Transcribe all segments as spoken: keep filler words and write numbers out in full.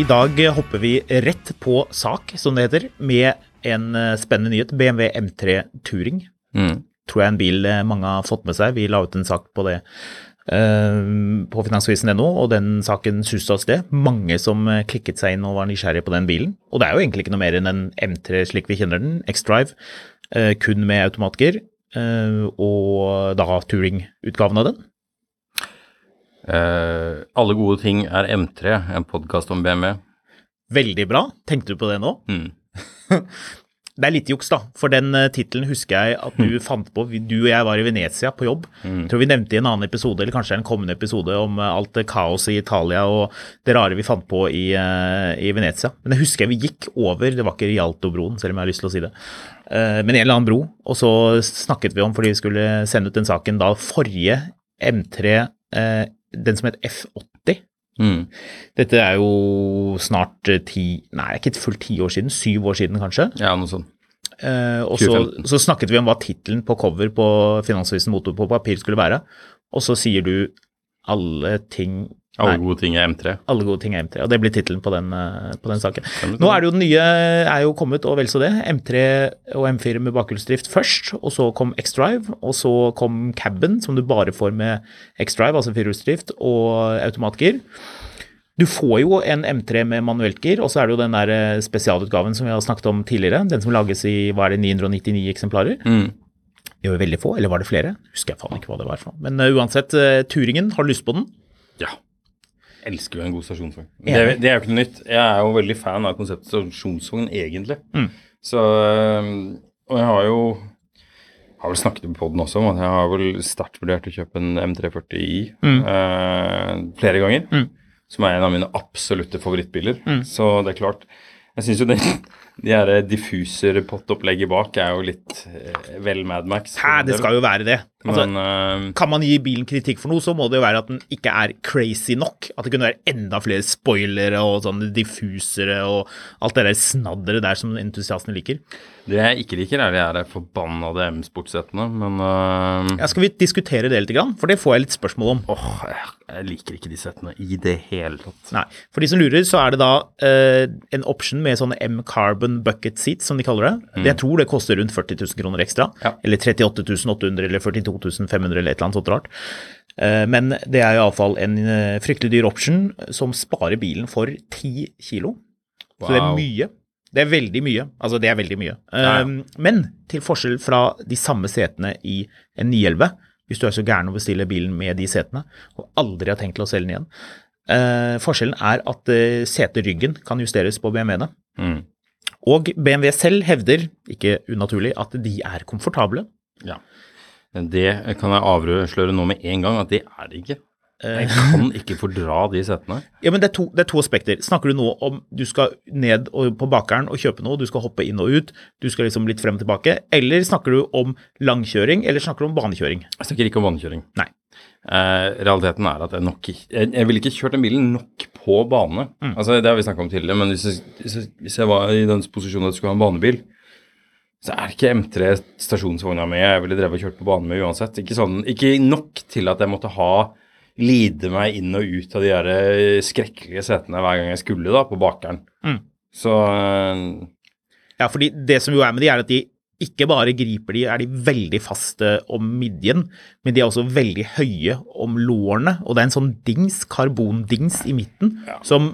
I dag hopper vi rett på sak, som det heter, med en spennende nyhet. B M W M tre Touring, mm. tror jeg en bil mange har fått med seg. Vi la ut en sak på det uh, på finansvisen punktum no, og den saken suste oss det. Mange som klikket seg inn og var nysgjerrige på den bilen. Og det er jo egentlig ikke noe mer enn en M tre slik vi kjenner den, X-Drive, uh, kun med automatgir, uh, og da Touring-utgaven av den. Uh, alle gode ting er M tre, en podcast om B M W. Veldig bra, tenkte du på det nå? Mm. Det er litt juks da, for den titeln husker jeg at du fant på, du og jeg var i Venezia på jobb. Mm. Tror vi nevnte i en annen episode, eller kanskje en kommende episode, om alt det kaos i Italia og det rare vi fant på i, uh, i Venezia. Men jeg husker vi gikk over, det var ikke Rialto-broen, selv om jeg har lyst til å si det, uh, men en eller annen bro, og så snakket vi om, fordi vi skulle sende ut den saken da, forrige M tre uh, den som heter F åtti. Mm. Dette er jo snart ti, nei, ikke fullt ti år siden, syv år siden kanskje. Ja, noe sånt. Eh, og så, så snakket vi om hva titlen på cover på Finansavisen Motor på papir skulle være, og så sier du alle ting, alle nei, gode ting er M tre. Alle gode ting er M tre, og det blir titlen på den, på den saken. Nå er det jo den nye, er jo kommet, og vel så det, M tre og M fire med bakhjulsdrift først, og så kom X-Drive, og så kom Cabben, som du bare får med X-Drive, altså firehjulsdrift, og automatgir. Du får jo en M tre med manuelt gir, og så er det jo den der spesialutgaven som vi har snakket om tidligere, den som lages i, hva er det, ni hundre og nittini eksemplarer. Mm. Det var veldig få, eller var det flere? Husker jeg faen ikke hva det var for noe. Men uh, uansett, uh, Touringen, har du lyst på den? Ja. Elsker jo en god stasjonsvogn. Det, det er jo ikke noe nytt. Jeg er jo veldig fan av konseptet stasjonsvogn, egentlig. Mm. Så, og jeg har jo, har vel snakket på podden også om at jeg har vel startvurdert å kjøpe en M tre førti i mm. eh, flere ganger, mm. som er en av mine absolutte favorittbiler. Mm. Så det er klart, jeg synes jo det, de her diffuser-pottopplegget bak er jo litt eh, vel Mad Max. Hæ, det skal jo være det. Altså, men, uh, kan man gi bilen kritikk for noe, så må det jo være at den ikke er crazy nok. At det kunne være enda flere spoilere og sånne diffusere og alt det der snaddere der som entusiastene liker. Det jeg ikke liker er de her forbannede M-sportsettene, men... Uh, ja, skal vi diskutere det litt grann? For det får jeg litt spørsmål om. Åh, oh, jeg, jeg liker ikke de settene i det hele tatt. Nei, for de som lurer, så er det da uh, en option med sånne M-carbon bucket seats, som de kaller det. Mm. Det jeg tror det koster rundt førti tusen kroner ekstra, ja. Eller trettiåtte tusen åtte hundre eller førtito tusen fem hundre eller et eller annet sånt rart. Men det er i alle fall en fryktelig dyr option som sparer bilen for ti kilo. Wow. Så det er mye. Det er veldig mye. Altså det er veldig mye. Ja. Men til forskjell fra de samme setene i en ni elleve, hvis du er så gæren å bestille bilen med de setene, og aldri har tenkt til å selge den igjen, forskjellen er at seteryggen kan justeres på B M W-ene. Mm. Og B M W selv hevder, ikke unaturlig, at de er komfortable. Ja. Det kan jeg avsløre nå med en gang, at det er det ikke. Jeg kan ikke fordra de setene. Ja, men det er to, det er to aspekter. Snakker du nå om du skal ned og, på bakeren og kjøpe noe, du skal hoppe inn og ut, du skal liksom litt frem og tilbake, eller snakker du om langkjøring, eller snakker du om banekjøring? Jeg snakker ikke om banekjøring. Nei. Eh, realiteten er at jeg nok ikke, jeg, jeg vil ikke kjørt en bil nok på bane. Mm. Altså, det har vi snakket om tidligere, men hvis jeg, hvis jeg var i den posisjonen at jeg skulle ha en banebil, så er ikke M tre stasjonsvogna med, jeg ville drevet og kjørt på banen med uansett. Ikke, sånn, ikke nok til at jeg måtte ha, lide meg inn og ut av de der skrekkelige setene hver gang jeg skulle da, på bakeren. Mm. Så Ja, fordi det som jo er med de er at de ikke bare griper de, er de veldig faste om midjen, men de er også veldig høye om lårene, og det er en sånn dings, karbondings i midten, ja. Som,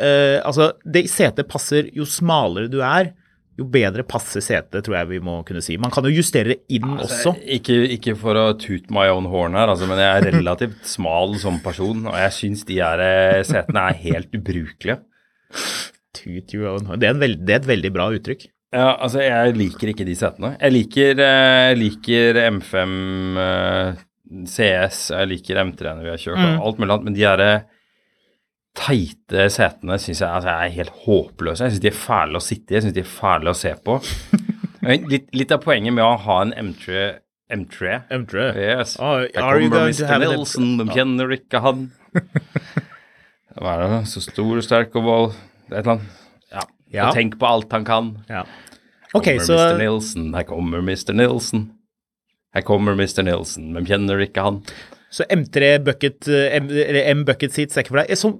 eh, altså, det setet passer, jo smalere du er, jo bedre passer setet, tror jeg vi må kunne si. Man kan jo justere det inn altså, også. Ikke, ikke for å toot my own horn her, altså, men jeg er relativt smal som person, og jeg synes de her setene er helt ubrukelige. Toot your own horn, det er, veld, det er et veldig bra uttrykk. Ja, altså jeg liker ikke de setene. Jeg liker, jeg liker M fem, C S, jeg liker M tre-ene vi har kjørt, mm. og alt mulig annet, men de her teite setene synes jeg altså, er helt håpløse. Jeg synes de er fæle å sitte i, jeg synes de er fæle å se på. litt, litt av poenget med å ha en M tre, M tre? M tre? Yes. Oh, are you going to have an M tre? Nelson, de kjenner ikke han. Hva er det? Så stor og sterk og vold, et eller annet. Ja, ja. Og tenk på alt han kan. Ja. Okay, så... Her kommer mister Nelson, her kommer mister Nelson. Her kommer mister Nelson, de kjenner ikke han. Så M tre bucket, M, M bucket seats er ikke for deg. Som,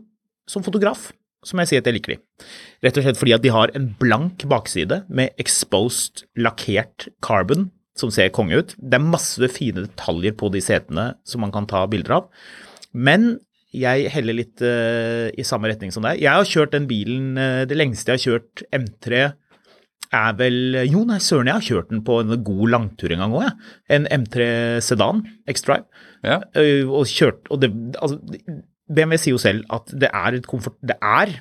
som fotograf, som jeg sier at jeg liker de. Rett og slett fordi at de har en blank bakside med exposed, lakkert carbon, som ser konge ut. Det er masse fine detaljer på de setene som man kan ta bilder av. Men jeg heller litt uh, i samme retning som deg. Jeg har kjørt den bilen, uh, det lengste jeg har kjørt M tre, er vel, jo nei, søren, jeg har kjørt den på en god langtur en gang også, ja. En M tre sedan, X-Drive, ja. og kjørt, og det, altså, B M W sier jo selv at det er et, komfort, det er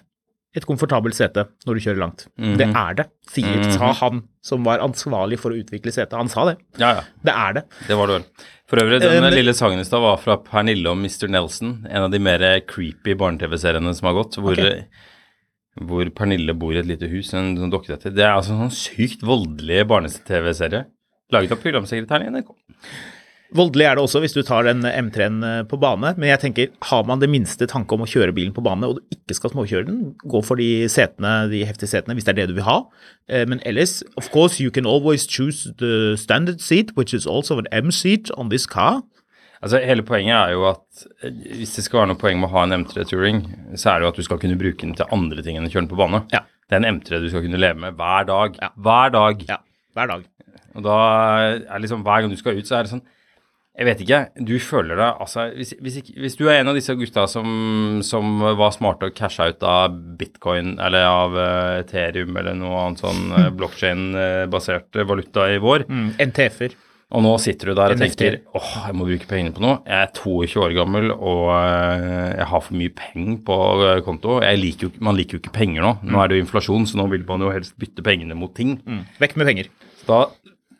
et komfortabelt sete når du kjører langt. Mm-hmm. Det er det, sier, mm-hmm. sa han som var ansvarlig for å utvikle setet, han sa det. Ja, ja. Det er det. Det var det vel. For øvrig, den uh, lille sangen i sted var fra Pernille og mister Nelson, en av de mer creepy barne-tv-seriene som har gått, hvor... Okay. hvor Pernille bor i et lite hus, en sånn dokkeretter. Det er altså en sånn sykt voldelig barnes-tv-serie, laget av programsekretæren i N R K. Voldelig er det også hvis du tar den M tre-en på bane, men jeg tenker, har man det minste tanke om å kjøre bilen på bane, og du ikke skal småkjøre den, gå for de setene, de heftige setene, hvis det er det du vil ha. Men ellers, of course, you can always choose the standard seat, which is also an M-seat on this car. Altså, hele poenget er jo at hvis det skal være noe poeng med å ha en M tre-touring, så er det jo at du skal kunne bruke den til andre ting enn å kjøre den på bane. Ja. Det er en M tre du skal kunne leve med hver dag. Ja. Hver dag. Ja, hver dag. Og da er liksom, hver gang du skal ut, så er det sånn, jeg vet ikke, du føler deg, altså, hvis, hvis, ikke, hvis du er en av disse gutta som, som var smarte og cashet ut av bitcoin, eller av Ethereum, eller noe annet sånn blockchain-basert valuta i vår. Mm. N T F-er. Og nå sitter du der og tenker, åh, jeg må bruke pengene på noe. Jeg er tjueto år gammel, og jeg har for mye penger på konto. Jeg liker jo, man liker jo ikke penger nå. Nå er det jo inflasjon, så nå vil man jo helst bytte pengene mot ting. Mm. Vekk med penger. Da,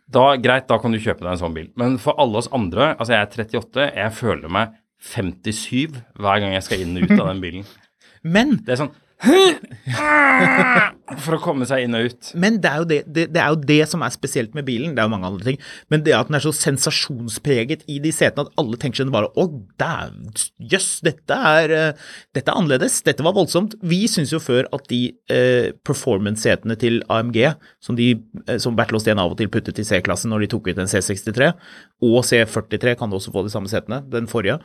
da, greit, da kan du kjøpe deg en sånn bil. Men for alle oss andre, altså jeg er trettiåtte, jeg føler meg femtisju hver gang jeg skal inn og ut av den bilen. Men... Det er sånn... for å komme seg inn og ut. Men det er, jo det, det, det er jo det som er spesielt med bilen, det er jo mange andre ting, men det at den er så sensasjonspreget i de setene at alle tenker seg bare, å, jøss, dette er dette er annerledes, dette var voldsomt. Vi synes jo før at de eh, performance-setene til A M G, som, de, eh, som Bertel Osten av og til puttet i C-klassen når de tok ut en C sekstitre, og C førtitre kan du også få de samme setene, den forrige,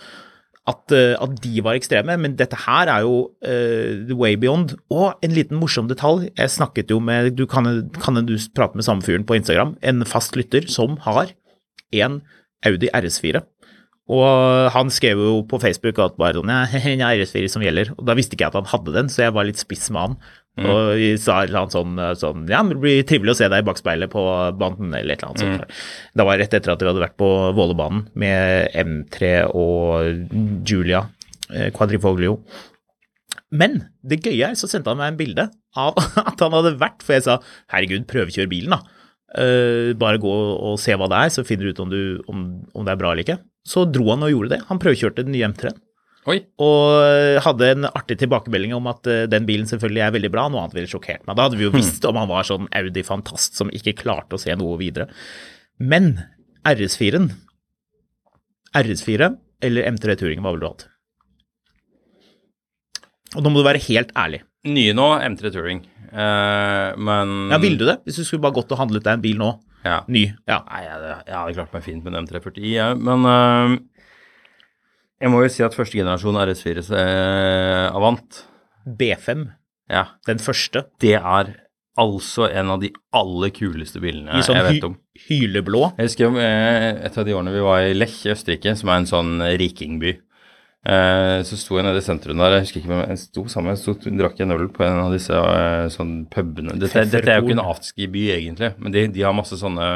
At, at de var ekstreme, men dette her er jo uh, the way beyond. Og en liten morsom detalj, jeg snakket jo med, du kan, kan du prate med samme fyren på Instagram, en fast lytter som har en Audi R S fire. Og han skrev jo på Facebook at bare sånn, ja, en R S fire som gjelder. Og da visste ikke jeg at han hadde den, så jeg var litt spiss med han. Mm. Og sa han sånn, sånn, ja, men det blir trivelig å se deg i bakspeilet på banen, eller et eller annet sånt. Mm. Det var rett etter at vi hadde vært på Vålebanen med M tre og Giulia Quadrifoglio. Men det gøye er, så sendte han meg en bilde av at han hadde vært, for jeg sa, herregud, prøvekjør bilen da. Uh, bare gå og se hva det er, så finner du ut om, du, om, om det er bra eller ikke. Så dro han og gjorde det. Han prøvekjørte den nye M tre-en. Oi. Og hadde en artig tilbakemelding om at den bilen selvfølgelig er veldig bra, noe annet ville sjokkert meg. Da hadde vi jo visst om han var sånn Audi-fantast som ikke klarte å se noe videre. Men R S fire-en, R S fire eller M tre-turingen, hva ville du hatt? Og nå må du være helt ærlig. Nye nå, M tre-turing. Uh, men... Ja, ville du det? Hvis du skulle bare gått og handlet deg en bil nå? Ja. Ny? Ja. Nei, jeg, jeg hadde klart meg fint med en M tre førti, ja. Men... Uh... Jeg må jo si at første generasjon R S fire Avant. B fem. Ja. Den første. Det er Altså en av de aller kuleste bilene I sånn jeg vet om. Hy- hyleblå. Jeg husker eh, et av de årene vi var I Lech I Østerrike, som er en sånn rikingby. Eh, så sto jeg nede I sentrum der, jeg husker ikke, men jeg sto sammen, jeg stod, drakk en øl på en av disse eh, sånn pubene. Dette, dette er jo ikke en afterski-by egentlig, men de, de har masse sånne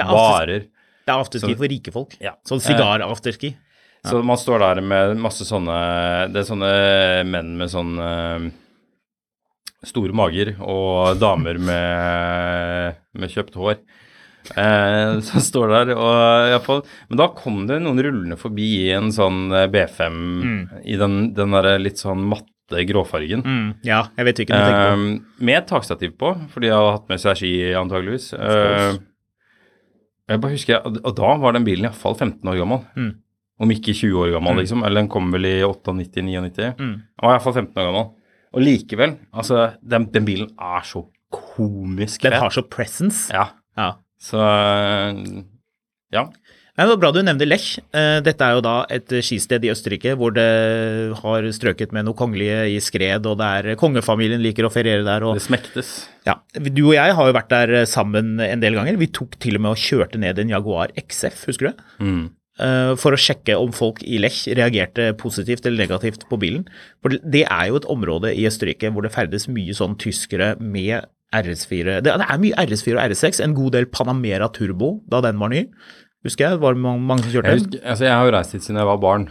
barer. Det er afterski for rike folk. Ja. Sånn sigar-afterski. Ja. Så man står der med masse sånne, det er sånne menn med sånne store mager og damer med, med kjøpt hår eh, som står der. Og I fall, men da kom det noen rullende forbi I en sånn B fem, mm. I den, den der litt sånn matte gråfargen. Mm. Ja, jeg vet ikke hva jeg tenker på. Eh, med takstativ på, for de har hatt med seg ski antageligvis. Eh, jeg bare husker, og da var den bilen I hvert fall femten år gammel. Mm. Om ikke tjue år gammel, mm. liksom. Eller den kom vel I åtteognitti til niognitti. Mm. Han var I hvert fall femten år gammel. Og likevel, altså, den, den bilen er så komisk. Den har så presence. Ja. ja. Så, ja. Det var bra du nevnte Lech. Dette er jo da et skisted I Østerrike, hvor det har strøket med noe kongelige I skred, og der kongefamilien liker å feriere der. Og, det smektes. Ja. Du og jeg har jo vært der sammen en del ganger. Vi tok til og med og kjørte ned en Jaguar X F, husker du det? Mhm. For å sjekke om folk I Lech reagerte positivt eller negativt på bilen. For det er jo et område I Østerrike hvor det ferdes mye sånn tyskere med R S fire. Det er mye R S fire og R S seks, en god del Panamera Turbo da den var ny. Husker jeg, det var mange som kjørte den. Jeg, husker, altså jeg har jo reist hit siden jeg var barn,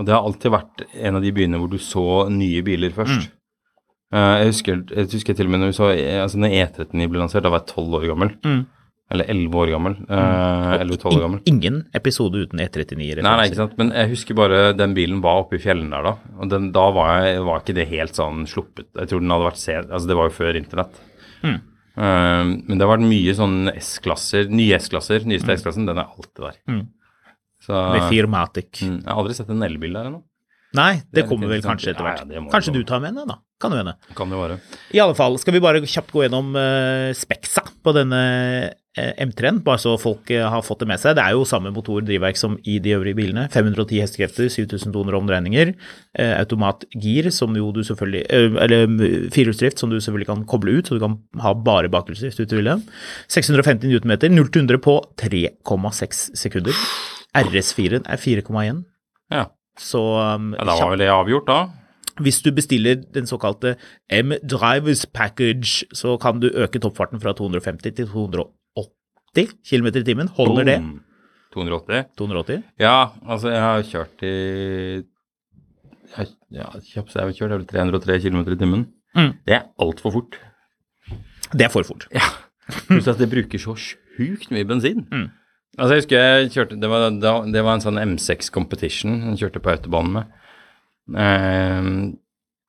og det har alltid vært en av de byene hvor du så nye biler først. Mm. Jeg, husker, jeg husker til og med når, så, altså når E tretten ble lansert, da var jeg tolv år gammel. Mm. Eller elleve år gammel, mm. eller tolv år gammel. Ingen episode uten E trettini-referanser. Nei, nei, ikke sant, men jeg husker bare den bilen var oppe I fjellene der da, og den, da var, jeg, var ikke det helt sånn sluppet. Jeg tror den hadde vært sent, altså det var jo før internett. Mm. Um, men det har vært mye sånn S-klasser, nye S-klasser, nyeste mm. S-klassen, den er alltid der. Mm. Så, Med firmatic. Mm, jeg har aldri sett en elbil der ennå. Nei, det, det kommer vel kanskje etter hvert. Nei, kanskje du tar med den da, kan du hende. Kan det være. I alle fall, skal vi bare kjapt gå gjennom uh, speksa på denne uh, M tre-en, bare så folk uh, har fått det med seg. Det er jo samme motordrivverk som I de øvrige bilene. femhundreogti hestekrefter, syv tusen to hundre omdreininger, uh, automatgir, som jo du selvfølgelig, uh, eller firehjulsdrift som du selvfølgelig kan koble ut, så du kan ha bare bakhjulsdrift ut til det. sekshundreogfemti newtonmeter, null til hundre på tre komma seks sekunder. R S fire-en er fire komma én. Ja. Så, um, ja, da var vel det avgjort da. Hvis du bestiller den såkalte M-Drivers Package, så kan du øke toppfarten fra to hundre og femti til to hundre og åtti kilometer I timen. Holder det? to hundre og åtti? to hundre og åtti? Ja, altså jeg har kjørt I... Jeg, ja, kjøpt, jeg har kjørt over tre hundre og tre kilometer I timen. Mm. Det er alt for fort. Det er for fort. Ja, pluss at det bruker så sjukt mye bensin. Mm. Altså jeg husker jeg kjørte, det var, det var en sånn M seks competition jeg kjørte på autobanen med. Eh,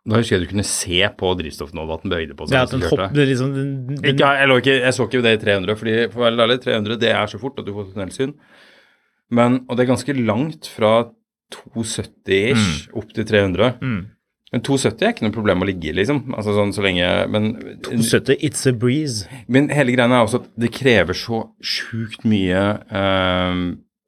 da husker jeg du kunne se på drivstoffnålet at den bøyde på seg. Ja, at den hoppet liksom. Den... Ikke, jeg, ikke, jeg så ikke det I tre hundre, fordi for veldig ærlig, tre hundre det er så fort at du får tunnelsyn. Men, og det er ganske langt fra to sytti-ish mm. opp til tre hundre. Mm. Men to sytti er ikke noe problem å ligge I, liksom. Altså sånn så lenge, men... to sytti, it's a breeze. Men hele greien er også at det krever så sjukt mye um,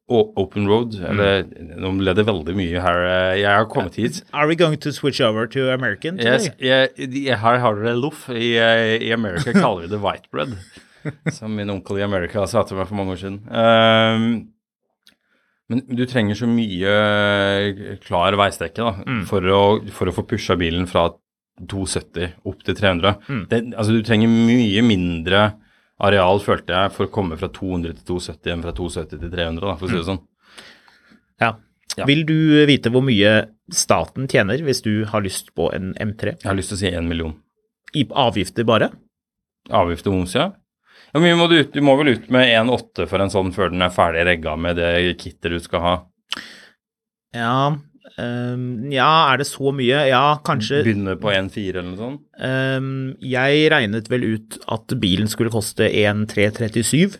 open road, mm. eller nå ble det veldig mye her. Jeg har kommet hit. Are we going to switch over to American today? Yes, jeg, her har dere loff. I, I Amerika kaller vi det white bread, som min onkel I Amerika sa til meg for mange år siden. Um, Men du trenger så mye klar veistekke da, mm. for, å, for å få pusha bilen fra to sytti opp til tre hundre. Mm. Det, altså du trenger mye mindre areal, følte jeg, for å komme fra to hundre til to sytti enn fra to sytti til tre hundre, da, for å si det sånn. Ja. Ja. Vil du vite hvor mye staten tjener hvis du har lyst på en M tre? Jeg har lyst til å si en million. I avgifter bare? Avgifter moms, ja. Ja, men du må, ut, du må vel ut med en komma åtte for en sånn før den er ferdig regga med det kitter du skal ha. Ja, um, ja, er det så mye? Ja, kanskje... Begynne på en komma fire eller noe sånt? Um, jeg regnet vel ut at bilen skulle koste en komma tre tre syv,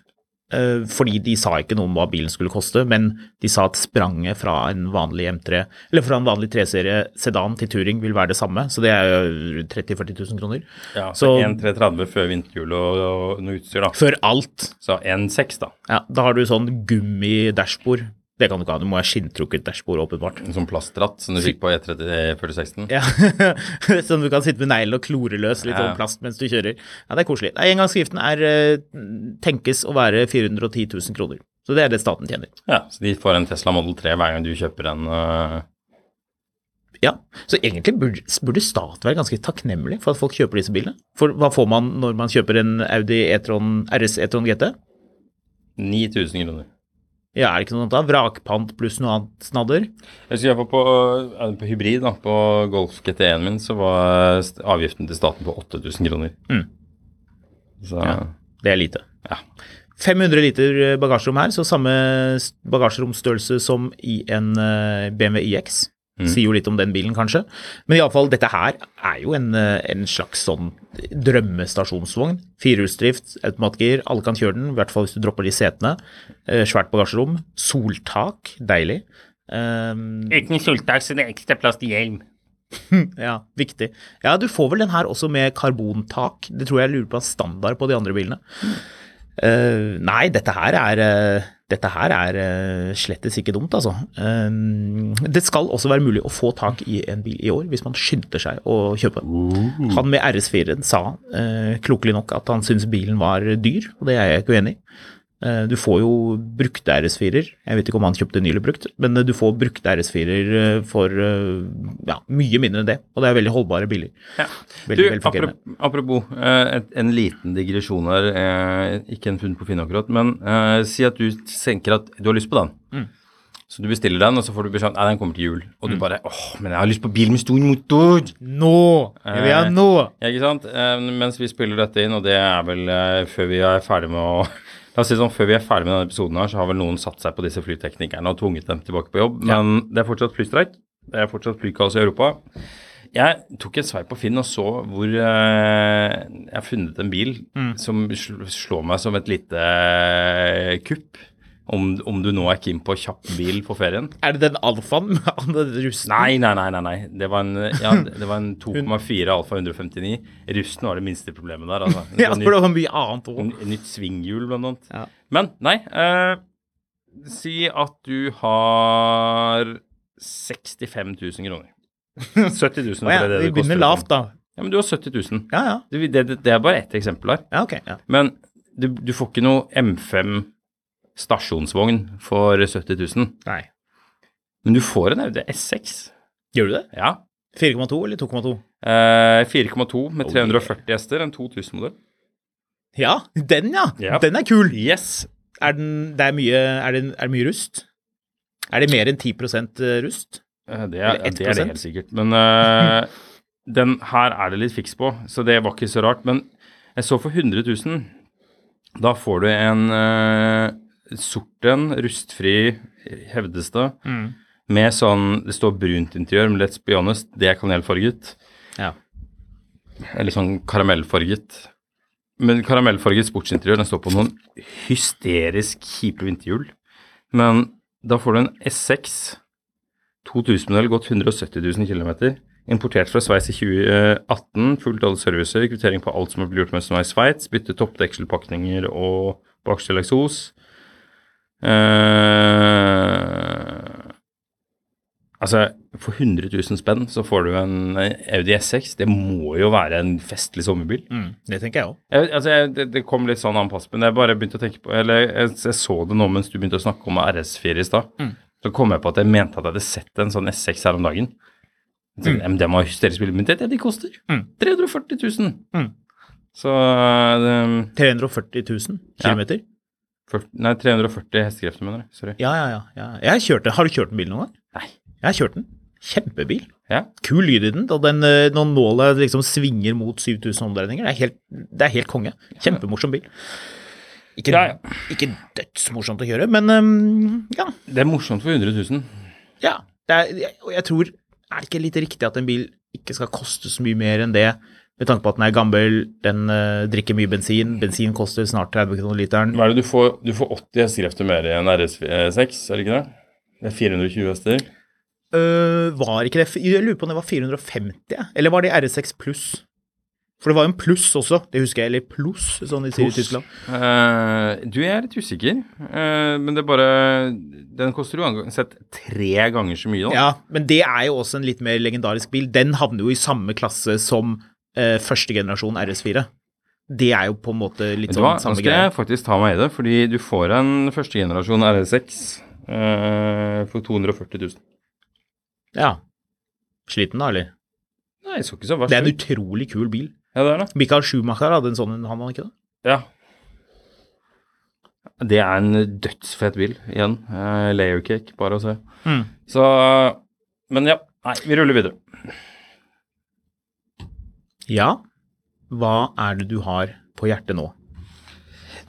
uh, fordi de sa ikke noe om hva bilen skulle koste, men de sa at spranget fra en vanlig M tre, eller fra en vanlig tre-serie sedan til Touring vil være det samme, så det er jo tretti til førti tusen kroner. Ja, så, så en komma tre tre før vinterhjul og, og noe utstyr da. Før alt. Så en komma seks da. Ja, da har du sånn gummi-dashbord Det kan du ikke ha, du må ha skinntrukket dashbord åpenbart. En sånn plastratt som du fikk på E tretti fyrtiseks. Ja, som du kan sitte med neglen og klore løs litt ja. Om plast mens du kjører. Ja, det er koselig. Nei, engangsavgiften er, tenkes å være fire hundre og ti tusen kroner. Så det er det staten tjener. Ja, så de får en Tesla Model tre hver gang du kjøper en... Uh... Ja, så egentlig burde, burde staten være ganske takknemlig for at folk kjøper disse bilene. For hva får man når man kjøper en Audi e-tron, R S e-tron G T? ni tusen kroner. Ja, er det ikke noe annet da? Vrakpant pluss noe annet snadder? Jeg husker på, på hybrid da, på Golf G T en min, så var avgiften til staten på åtte tusen kroner. Mm. Så... Ja, det er lite. Ja. fem hundre liter bagasjerom her, så samme bagasjeromstørrelse som i en B M W iX. Mm. Sier jo litt om den bilen kanskje. Men i alle fall, dette her er jo en, en slags sånn drømmestasjonsvogn. Firehjulsdrift, automatgir, alle kan kjøre den, i hvert fall hvis du dropper de setene. Eh, svært bagasjerom, soltak, deilig. Um, Uten soltak, så det er ekstra plass til hjelm. Ja, viktig. Ja, du får vel den her også med karbontak. Det tror jeg lurer på en standard på de andre bilene. Uh, nei, dette her er, uh, dette her er uh, slettes ikke dumt, altså. Um, det skal også være mulig å få tak i en bil i år, hvis man skynder seg å kjøpe. Han med R S fire sa uh, klokelig nok at han synes bilen var dyr, og det er jeg ikke uenig i. Uh, du får jo brukte R S fire-er, jeg vet ikke om han kjøpte nylig brukt, men uh, du får brukte R S fire-er uh, for uh, ja, mye mindre enn det, og det er veldig holdbare biler. Ja. Veldig, du, veldig apropos, uh, et, en liten digresjon her, uh, ikke en funn på Finn akkurat, men uh, si at du tenker at du har lyst på den, mm. så du bestiller den, og så får du beskjed, nei, den kommer til jul, og du mm. bare, åh, men jeg har lyst på bil med stor motor! Nå! Jeg vil ha nå! Ja, ikke sant? Uh, mens vi spiller dette inn, og det er vel uh, før vi er ferdig med å... La oss si sånn, før vi er ferdig med denne episoden her, så har vel noen satt seg på disse flyteknikerne og tvunget dem tilbake på jobb, men ja. Det er fortsatt flystreik, det er fortsatt flykaos i Europa. Jeg tok en sveip på Finn og så hvor eh, jeg har funnet en bil mm. som slår meg som et lite kupp, om, om du nå er keen på kjapp bil på ferien. Er det den alfaen med rusten? Nei, nei, nei, nei, nei. Det var en, ja, det var en to komma fire alfa hundre og femtini. Rusten var det minste problemet der, altså. Det ja, for det var mye annet også. Nytt svinghjul, blant annet. Ja. Men, nei, eh, si at du har sekstifem tusen kroner. sytti tusen. Å ja, vi begynner lavt da. Ja, men du har sytti tusen. Ja, ja. Det, det, det er bare ett eksempel her. Ja, ok. Ja. Men du, du får ikke noe M fem stasjonsvogn for sytti tusen. Nei. Men du får en Audi S seks. Gjør du det? Ja. fire komma to eller to komma to? Eh, fire komma to med tre hundre og førti hester, en to tusen modell. Ja, den ja. ja. Den er kul. Yes. Er, den, det er, mye, er, det, er det mye rust? Er det mer enn ti prosent rust? Eh, det, er, det er det helt sikkert. Men eh, den her er det litt fiks på, så det var ikke så rart. Men jeg så for hundre tusen, da får du en... Eh, sorten, rustfri hevdes det, mm. med sånn, det står brunt interiør, men let's be honest, det er kanelfarget. Ja. Eller sånn karamellfarget. Men karamellfarget sportsinteriør, den står på noen hysterisk kjipe vinterhjul. Men da får du en S seks, to tusen modell, gått hundre og sytti tusen kilometer, importert fra Sveits i tjue atten, fullt alle servicer, kvittering på alt som har blitt gjort med som er i Sveits, bytte toppdekselpakninger og bakstelleksos. Uh, altså for hundre tusen spenn så får du en Audi S seks. Det må jo være en festlig sommerbil. Mm, det tenker jeg også. Jeg, altså jeg, det, det kom litt sånn anpass, men jeg bare begynte å tenke på, eller jeg, jeg så det nå mens du begynte å snakke om R S fire i sted, mm. så kom jeg på at jeg mente at jeg hadde sett en sånn S seks her om dagen. Så, mm. Men det må hysterisk billig, men det er det de koster. Mm. tre hundre og førti tusen. Mm. Så det, tre hundre og førti tusen kilometer? Ja. førti, nei, tre hundre og førti hestekrefter, mener jeg. Sorry. Ja, ja, ja. Jeg kjørte, har du kjørt den bilen noen gang? Nei. Jeg har kjørt den. Kjempebil. Ja. Kul lyd i den, og den, når nålet liksom svinger mot syv tusen omdreininger, det er helt, det er helt konge. Kjempemorsom bil. Ikke, ja, ja. Ikke dødsmorsomt å kjøre, men um, ja. Det er morsomt for hundre tusen. Ja, det er, jeg, og jeg tror, er det ikke litt riktig at en bil ikke skal koste så mye mer enn det, med tanke på at den er gammel, den uh, drikker mye bensin, bensin koster snart tretti kroner literen. Hva er det du får? Du får åtti hestekrefter mer i en R S seks, er det ikke det? Det er fire hundre og tjue hester. Uh, var ikke det? Jeg lurer på om det var fire hundre og femti, eller var det R S seks pluss? For det var en pluss også, det husker jeg, eller pluss, sånn de sier i Tyskland. Uh, du, jeg er litt usikker, uh, men det er bare, den koster jo ansett tre ganger så mye da. Ja, men det er jo også en litt mer legendarisk bil. Den havner jo i samme klasse som uh, første generasjon R S fire. Det er jo på en måte litt sånn samme greie. Nå skal jeg faktisk ta meg i det, fordi du får en første generasjon R S seks uh, for to hundre og førti tusen. Ja, sliten da, eller? Nei, så ikke så verst. Det er en utrolig kul bil. Ja, det er det. Mikael Schumacher hadde en sånn, han var ikke det? Ja. Det er en dødsfett bil, igjen. Uh, Layercake, bare å se. Mm. Så, men ja, nei, vi ruller videre. Ja, hva er det du har på hjertet nå?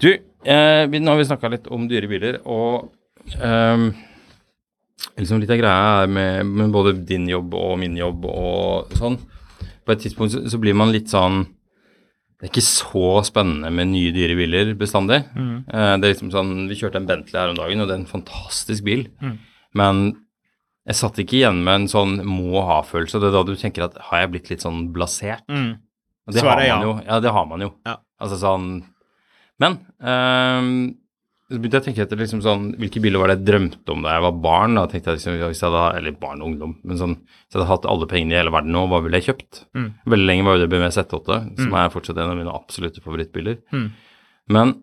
Du, eh, vi, nå har vi snakket litt om dyre biler, og eh, liksom litt av greia med, med både din jobb og min jobb og sånn. På et tidspunkt så, så blir man litt sånn, det er ikke så spennende med nye dyre biler bestandig. Mm. Eh, det er liksom sånn, vi kjørte en Bentley her om dagen, og det er en fantastisk bil. Mm. Men jeg satt ikke igjen med en sånn må-ha-følelse. Det er da du tenker at, har jeg blitt litt sånn blasert? Mm. Det har man jo. Ja, det har man jo. Ja. Altså sånn, men um, så begynte jeg å tenke etter liksom sånn, hvilke biler var det jeg drømte om da jeg var barn? Da tenkte jeg liksom, hvis jeg hadde, eller barn og ungdom, men sånn, hvis jeg hadde hatt alle pengene i hele verden nå, hva ville jeg kjøpt? Mm. Veldig lenge var jo det B M W Z åtte, som mm. er fortsatt en av mine absolutte favorittbiler. Mm. Men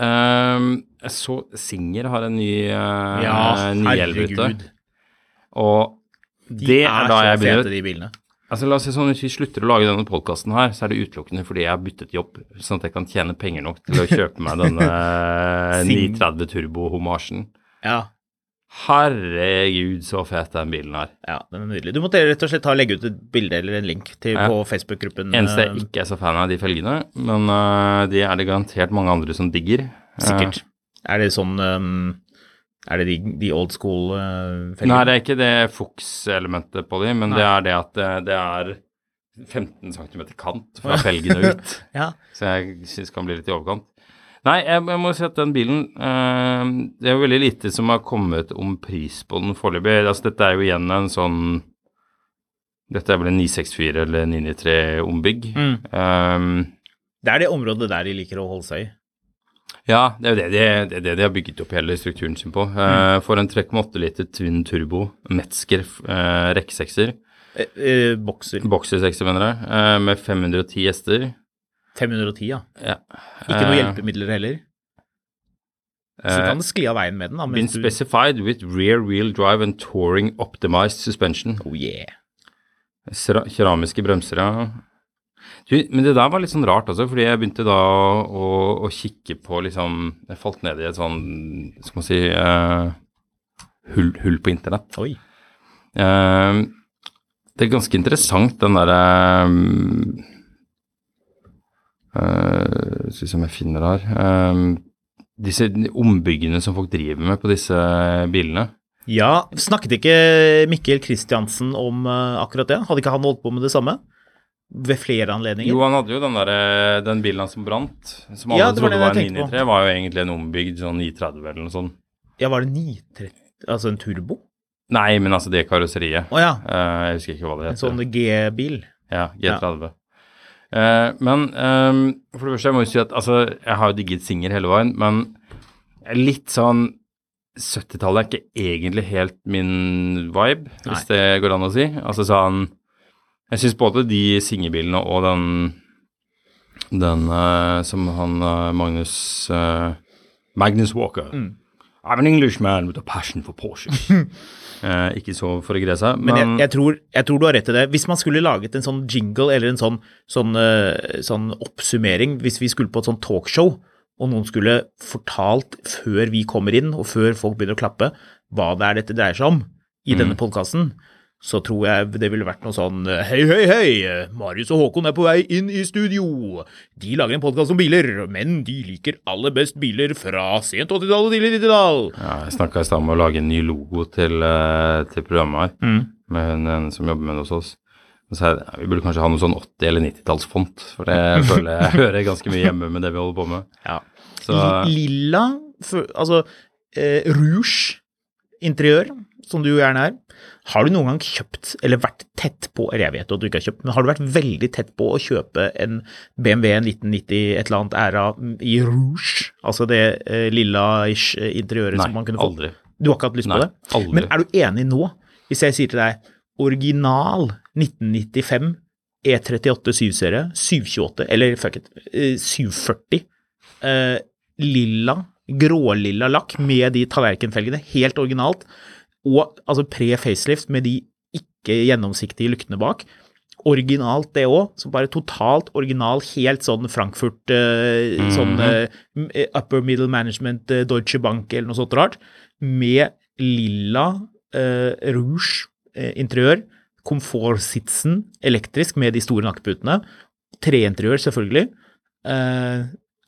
um, jeg så Singer har en ny uh, ja, nyelbytte. Og de det er, er da jeg begynner. De bilene. Altså, la oss si sånn, hvis vi slutter å lage denne podcasten her, så er det utelukkende fordi jeg har byttet jobb, sånn at jeg kan tjene penger nok til å kjøpe meg denne ni tretti Turbo-homasjen. Ja. Herregud, så fet den bilen her. Ja, den er nydelig. Du måtte rett og slett ta og legge ut et bilde eller en link til, ja. På Facebook-gruppen. Eneste jeg ikke er så fan av de felgene, men uh, de er det garantert mange andre som digger. Sikkert. Uh, er det sånn... Um Er det de, de old school uh, felger? Nei, det er ikke det Fuchs-elementet på dem, men Nei. Det er det at det, det er femten centimeter kant fra felgene ut. Ja. Så jeg synes det kan bli litt i overkant. Nei, jeg, jeg må si at den bilen, uh, det er jo veldig lite som har kommet om pris på den foreløpig. Altså, dette er jo igjen en sånn, dette er vel en ni sekstifire eller ni nittitre ombygg. Mm. Um, det er det området der de liker å holde seg i. Ja, det er jo det de, det er det de har bygget opp hele strukturen sin på. Mm. Uh, for en tre komma åtte liter Twin Turbo, Metzger uh, rekkesekser. Uh, uh, bokser. Boksersekser, mener jeg, uh, med fem hundre og ti hester. fem hundre og ti, ja. ja. Ikke noen hjelpemidler heller. Uh, Så kan det skli av veien med den. Da, been du... specified with rear wheel drive and touring optimized suspension. Oh yeah. Sera- keramiske bremser, ja. Men det der var litt sånn rart også, fordi jeg begynte da å, å, å kikke på liksom, jeg falt ned i et sånn, skal man si, uh, hull, hull på internett. Oi. Uh, det er ganske interessant, den der, um, uh, synes jeg finner her, uh, disse ombyggene som folk driver med på disse bilene. Ja, snakket ikke Mikkel Kristiansen om uh, akkurat det? Hadde ikke han holdt på med det samme? Ved flere anledninger. Jo, han hadde jo den, der, den bilen han som brant, som alle ja, trodde var, var en ni nittitre, var jo egentlig en ombygd sånn ni tretti eller noe sånt. Ja, var det ni tretti? Altså en turbo? Nei, men altså det karosseriet. Å ja. Uh, jeg husker ikke hva det heter. En sånn G-bil. Ja, G tretti. Ja. Uh, men um, for det første, jeg må jo si at, altså, jeg har jo digget Singer hele veien, men litt sånn syttitallet er ikke egentlig helt min vibe, Nei. Hvis det går an å si. Altså sånn, jeg synes både de Singer-bilene og den, den uh, som han uh, Magnus, uh, Magnus Walker. Mm. I'm an Englishman with a passion for Porsche. uh, ikke så for å greie seg. Men, men jeg, jeg, tror, jeg tror du har rett til det. Hvis man skulle laget en sånn jingle eller en sånn, sånn, uh, sånn oppsummering, hvis vi skulle på et sånn talkshow, og noen skulle fortalt før vi kommer inn, og før folk begynner å klappe, hva det er dette dreier seg om i mm. denne podcasten, så tror jeg det ville vært noe sånn «Hei, hei, hei! Marius og Håkon er på vei inn i studio! De lager en podcast om biler, men de liker aller best biler fra sent åttitallet og tidlig nittitall!» Ja, jeg snakket i stedet om å lage en ny logo til, til programmet her, mm. med en, en som jobber med det hos oss. Så jeg, vi burde kanskje ha noe sånn åtti- eller nittitallsfont, for det føler jeg hører ganske mye hjemme med det vi holder på med. Ja. Så, Lilla, for, altså eh, rouge, interiør, som du gjerne er, har du noen gang kjøpt, eller vært tett på, eller jeg vet at du ikke har kjøpt, men har du vært veldig tett på å kjøpe en B M W nitten nitti, et eller annet æra i rouge, altså det eh, lilla-ish interiøret Nei, som man kunne få? Aldri. Du har ikke hatt lyst Nei, på det? Aldri. Men er du enig nå, hvis jeg sier til deg, original nitten nittifem E trettioåtte syv-serie, syv tjueåtte, eller fuck it, syv førti, eh, lilla, grålilla lakk med de tallerkenfelgene, helt originalt, og altså pre-facelift med de ikke gjennomsiktige luktene bak. Originalt det også, så bare totalt original, helt sånn Frankfurt, eh, mm-hmm. sånn eh, upper middle management, eh, Deutsche Bank eller noe sånt rart, med lilla, eh, rouge, eh, interiør, komfortsitsen, elektrisk med de store nakkeputene, treinteriør selvfølgelig, eh,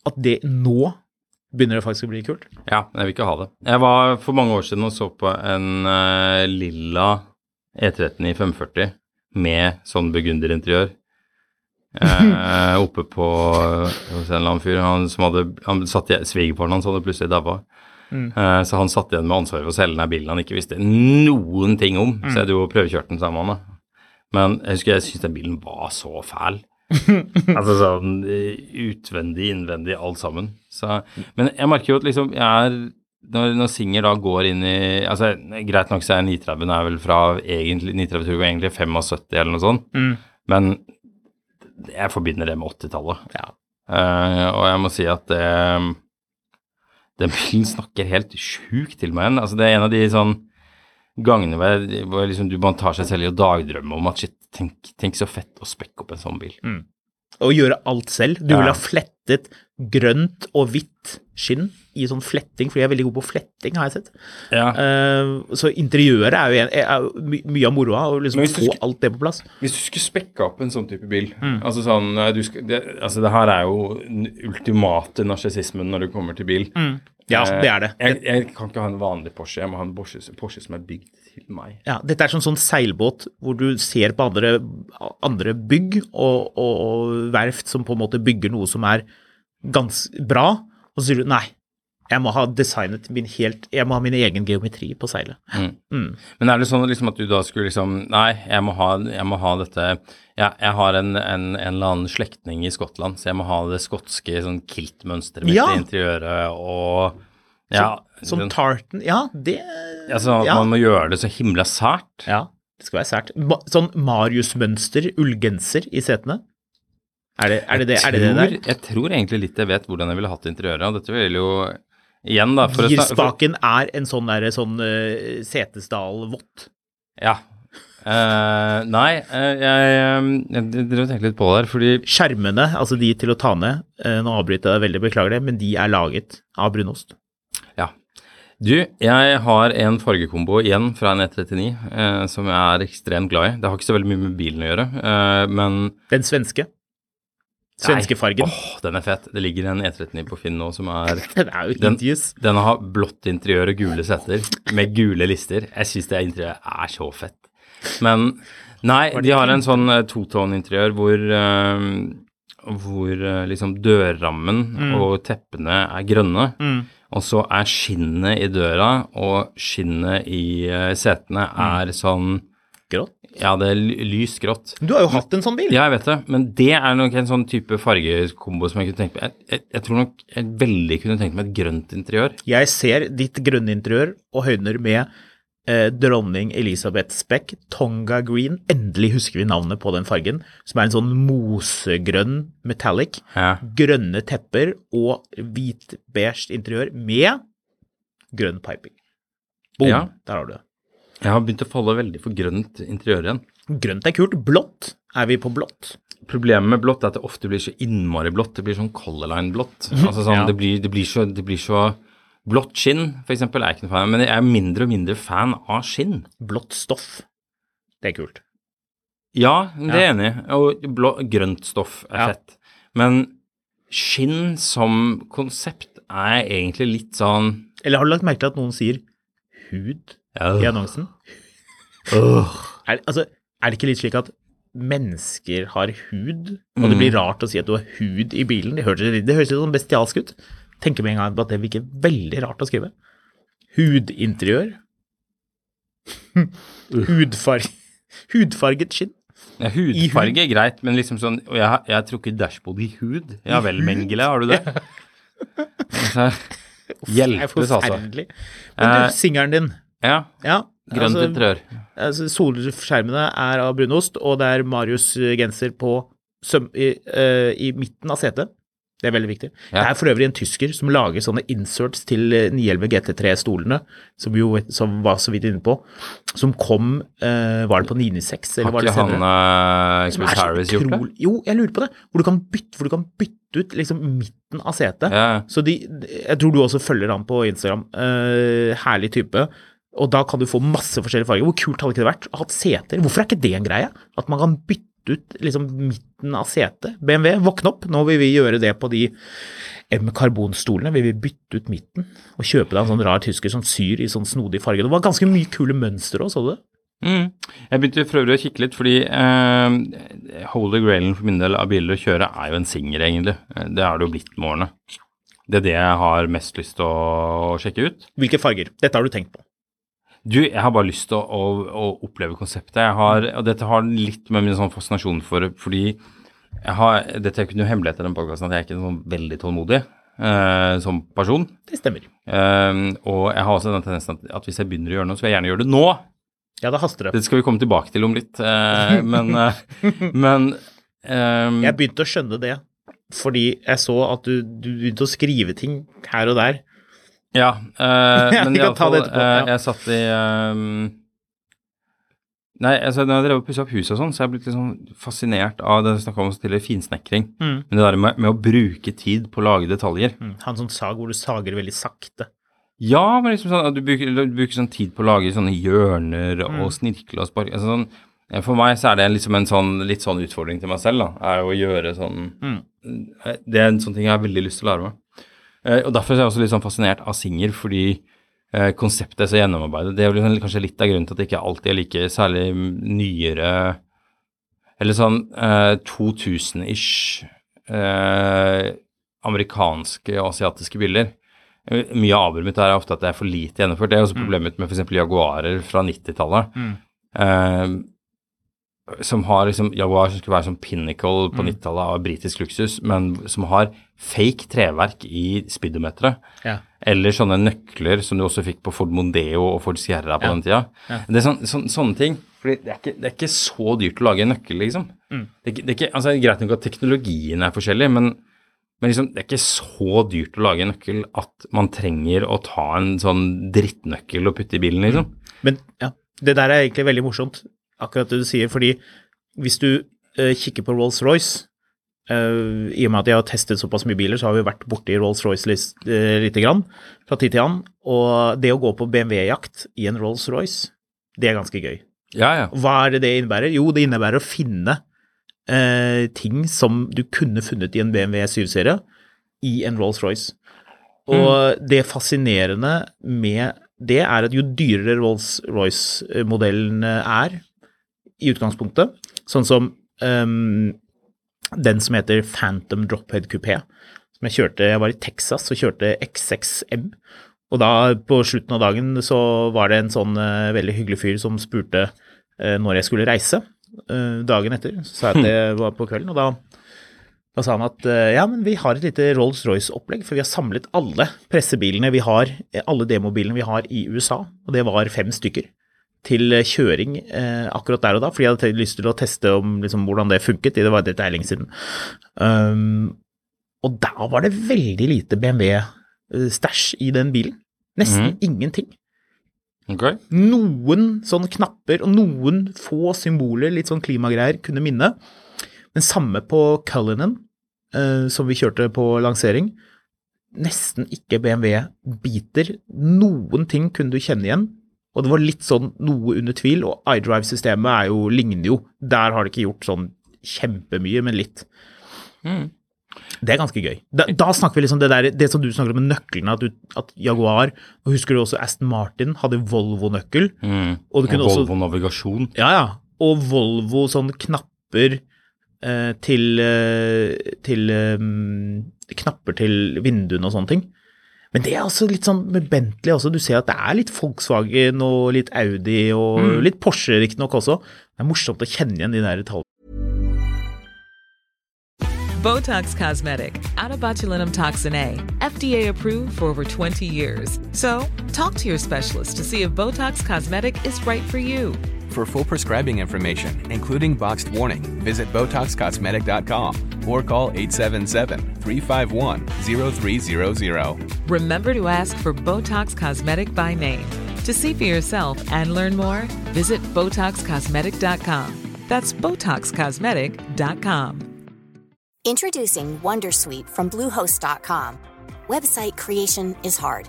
at det nå begynner det faktisk å bli kult. Ja, jeg vil ikke ha det. Jeg var for mange år siden og så på en uh, lilla E tretten i fem førti med sånn burgunderinteriør uh, oppe på hos en eller annen fyr. Han, som hadde, han satt i svigerfaren hans, hadde plutselig dabba. Mm. Uh, så han satt igjen med ansvar for å selge den bilen han ikke visste noen ting om. Mm. Så jeg hadde jo prøvekjørt den sammen. Da. Men jeg husker jeg synes den bilen var så fæl. altså sånn utvendig, innvendig, alt sammen. Så, men jeg merker jo at liksom, jeg er, når, når Singer da går inn i, altså greit nok så er nittitre-en er vel fra egentlig, nittitre-en egentlig syttifem eller noe sånt, mm. men jeg forbinder det med åttitallet. Ja. Uh, og jeg må si at det, den bilen snakker helt sjukt til meg igjen. Altså det er en av de sånn gangene hvor, jeg, hvor liksom, du bare tar seg selv i å dagdrømme om at shit, tenk, tenk så fett å spekke opp en sånn bil. Mm. Og gjøre alt selv. Du ja. Vil ha flettet grønt og hvitt skinn i sånn fletting, for jeg er veldig god på fletting, har jeg sett. Ja. Uh, så interiøret er jo en, er my, mye av moroa, og liksom få skal, alt det på plass. Hvis du skulle spekke opp en sånn type bil, mm. altså sånn, du skal, det, altså det her er jo den ultimate narsisismen når du kommer til bil. Mm. Ja, det er det. Jeg, jeg kan ikke ha en vanlig Porsche, jeg må ha en Porsche, Porsche som er bygd til meg. Ja, dette er sånn sånn seilbåt hvor du ser på andre, andre bygg og, og, og verft som på en måte bygger noe som er ganske bra, og så sier du, nei, jeg må ha designet min helt, jeg må ha min egen geometri på seilet. Mm. Mm. Men er det sånn liksom at du da skulle liksom, nei, jeg må ha, jeg må ha dette, jeg, jeg har en, en, en eller annen slektning i Skottland, så jeg må ha det skotske sånn kiltmønstret mitt ja. I interiøret, og ja. Så, som den, tartan, ja, det. Ja, så ja. Man må gjøre det så himla sært. Ja, det skal være sært. Ma, sånn Marius-mønster, ullgenser i setene. Er det er det, det, er det, tror, det der? Jeg tror egentlig litt jeg vet hvordan jeg ville hatt interiøret, og dette vil jo igjen da, for Girspaken er en sånn der, sånn uh, Setesdal-vått. Ja. Uh, nei, uh, jeg, jeg, jeg tenkte litt på det her, fordi skjermene, altså de til å ta ned, uh, nå avbryter jeg veldig, beklager det, men de er laget av brunost. Ja. Du, jeg har en fargekombo igjen fra en E trettini, uh, som jeg er ekstremt glad i. Det har ikke så veldig mye med bilen å gjøre, uh, men den svenske? Svenske fargen. Åh, oh, den er fett. Det ligger en E trettini på Finn nå som er den er jo den, den har blått interiør og gule setter med gule lister. Jeg synes det interiøret er så fett. Men nei, de har en sånn to-tone interiør hvor, uh, hvor uh, liksom dørrammen mm. og teppene er grønne, mm. og så er skinnet i døra og skinnet i uh, setene er mm. sånn grått. Ja, det er lysgrått. Du har jo hatt en sånn bil. Ja, jeg vet det, men det er nok en sånn type fargekombo som jeg kunne tenkt på. Jeg, jeg, jeg tror nok jeg veldig kunne tenkt meg et grønt interiør. Jeg ser ditt grønne interiør og høyner med eh, dronning Elisabeth Speck, Tonga Green, endelig husker vi navnet på den fargen, som er en sånn mosegrønn metallic, ja. Grønne tepper og hvit-beige interiør med grønn piping. Boom, ja. Der har du det. Jeg har begynt å falle veldig for grønt interiør igjen. Grønt er kult. Blått. Er vi på blått? Problemet med blått er at det ofte blir så innmari blått. Det blir sånn Color Line-blått. Altså sånn, ja. det, blir, det, blir så, det blir så blått skinn, for eksempel, er jeg ikke noen fan. Men jeg er mindre og mindre fan av skinn. Blått stoff. Det er kult. Ja, det ja. Er enig. Og blå, grønt stoff er ja. Fett. Men skinn som konsept er egentlig litt sånn... Eller har du lagt merke til at noen sier hud? I annonsen. Oh. Er, altså, er det ikke litt slik at mennesker har hud, og det blir rart å si at du har hud i bilen? Det høres litt sånn bestialsk ut. Tenker med en gang på at det virker veldig rart å skrive. Hudinteriør. Hudfarg, hudfarget skinn. Ja, hudfarge er greit, men liksom sånn, og jeg, jeg tror ikke dashboard i hud. Ja vel, Mengele, har du det? Ja. Hjelpes altså. Det er uh, singeren din. Ja, ja grønt altså, interiør. Altså, solskjermene er av brunost, og det er Marius genser på, søm, i, uh, i midten av setet. Det er veldig viktig. Ja. Det er for øvrig en tysker som lager sånne inserts til nine eleven G T three-stolene, som jo som var så vidt inne på, som kom, uh, var det på nine six, eller var det senere? Har ikke han Chris Harris gjort det? Jo, jeg lurer på det. Hvor du kan bytte, hvor du kan bytte ut liksom midten av setet. Ja. Så de, jeg tror du også følger han på Instagram. Uh, herlig type. Og da kan du få masse forskjellige farger. Hvor kult hadde ikke det vært? Hatt seter. Hvorfor er ikke det en greie? At man kan bytte ut liksom midten av setet. B M W, våkne opp. Nå vil vi gjøre det på de M-karbonstolene. Vi vil bytte ut midten og kjøpe deg en sånn rar tysker som syr i sånn snodig farge. Det var ganske mye kule mønster også, så du det? Mm. Jeg begynte å prøve å kikke litt, fordi eh, Holy Grailen for min del av biler å kjøre er jo en singer egentlig. Det har det jo blitt med årene. Det er det jeg har mest lyst til å sjekke ut. Hvilke farger? Dette har du tenkt på. Du, jeg har bare lyst til å, å, å oppleve konseptet. Jeg har, og dette har litt med min sånn fascinasjon for, fordi jeg har, dette er ikke noe hemmelighet i den podcasten, at jeg er ikke sånn veldig tålmodig eh, som person. Det stemmer. Eh, og jeg har også den tendensen at, at hvis jeg begynner å gjøre noe, så vil jeg gjerne gjøre det nå. Ja, det haster det. Det skal vi komme tilbake til om litt. Eh, men eh, men eh, jeg begynte å skjønne det, fordi jeg så at du, du begynte å skrive ting her og der. Ja, eh, men i alle fall, på, ja. eh, jeg satt i, um, nei, altså når jeg drev å pusse opp huset og sånn, så jeg ble litt sånn fascinert av det jeg snakket om til finsnekring, mm. men det der med, med å bruke tid på å lage detaljer. Mm. Han sånn sag hvor du sager veldig sakte. Ja, men liksom sånn, du bruker, du bruker sånn tid på å lage sånne hjørner og mm. snirkler og sparker, altså sånn, for meg så er det liksom en sånn, litt sånn utfordring til meg selv da, er å gjøre sånn, mm. det er en sånn ting jeg har veldig lyst til å lære meg. Uh, og derfor er jeg også litt sånn fascinert av singer, fordi uh, konseptet er så gjennomarbeidet. Det er jo kanskje litt av grunnen til at det ikke alltid er like særlig nyere, eller sånn uh, two thousand-ish uh, amerikanske og asiatiske biler. Mye av avbrudd mitt er ofte at det er for lite gjennomført. Det er også problemet med for eksempel Jaguarer fra nittitallet, mm. uh, som har liksom, Jaguar som skulle være som pinnacle på mm. nittitallet av britisk luksus, men som har fake treverk i speedometret, ja. Eller sånne nøkler som du også fikk på Ford Mondeo og Ford Sierra på ja. Den tiden. Ja. Det er sån, sån, sånne ting, for det, det er ikke så dyrt å lage en nøkkel, liksom. Mm. Det, det er ikke, altså det er greit nok at teknologien er forskjellig, men, men liksom, det er ikke så dyrt å lage en nøkkel at man trenger å ta en sånn drittnøkkel og putte i bilen, liksom. Mm. Men ja, det der er egentlig veldig morsomt, akkurat det du sier, fordi hvis du uh, kikker på Rolls-Royce, Uh, i og med at jeg har testet såpass mye biler, så har vi vært borte i Rolls-Royce litt, uh, lite grann, fra tid til annen, og det å gå på B M W-jakt i en Rolls-Royce, det er ganske gøy. Ja, ja. Hva er det det innebærer? Jo, det innebærer å finne uh, ting som du kunne funnet i en B M W seven-serie i en Rolls-Royce. Og mm. det fascinerende med det er at jo dyrere Rolls-Royce-modellene er i utgangspunktet, sånn som um, den som heter Phantom Drophead Coupé, som jeg kjørte, jeg var i Texas og kjørte X six M, og da på slutten av dagen så var det en sånn uh, veldig hyggelig fyr som spurte uh, når jeg skulle reise uh, dagen etter, så sa jeg at det var på kvelden, og da, da sa han at uh, ja, men vi har et lite Rolls-Royce-opplegg, for vi har samlet alle pressebilene vi har, alle demobilene vi har i U S A, og det var fem stykker. Til kjøring eh, akkurat der og da, fordi jeg hadde lyst til å teste om liksom, hvordan det funket, det var dette her lenge siden. Um, og da var det veldig lite B M W-stæsj i den bilen. Nesten mm. ingenting. Okay. Noen sånne knapper og noen få symboler, litt sånn klimagreier, kunne minne. Men samme på Cullinan, eh, som vi kjørte på lansering, nesten ikke B M W-biter. Noen ting kunne du kjenne igjen. Og det var litt sånn noe under tvil, og iDrive-systemet er jo, ligner jo. Der har det ikke gjort sånn kjempemye, men litt. Mm. Det er ganske gøy. Da, da snakker vi liksom det der, det som du snakker om med nøklene, at, du, at Jaguar, og husker du også Aston Martin, hadde Volvo-nøkkel. Mm. Og, og Volvo-navigasjon. Ja, ja. Og Volvo sånn knapper eh, til, eh, til eh, knapper til vinduene og sånne ting. Men det er også litt sånn med Bentley også, du ser at det er litt Volkswagen og litt Audi og mm. litt Porsche riktig nok også. Det er morsomt å kjenne igjen de der tallene. Botox Cosmetic, out of botulinum toxin A, F D A approved for over twenty years. So talk to your specialist to see if Botox Cosmetic is right for you. For full prescribing information, including boxed warning, visit Botox Cosmetic dot com or call eight seven seven, three five one, zero three zero zero. Remember to ask for Botox Cosmetic by name. To see for yourself and learn more, visit Botox Cosmetic dot com. That's Botox Cosmetic dot com. Introducing WonderSuite from Bluehost dot com. Website creation is hard,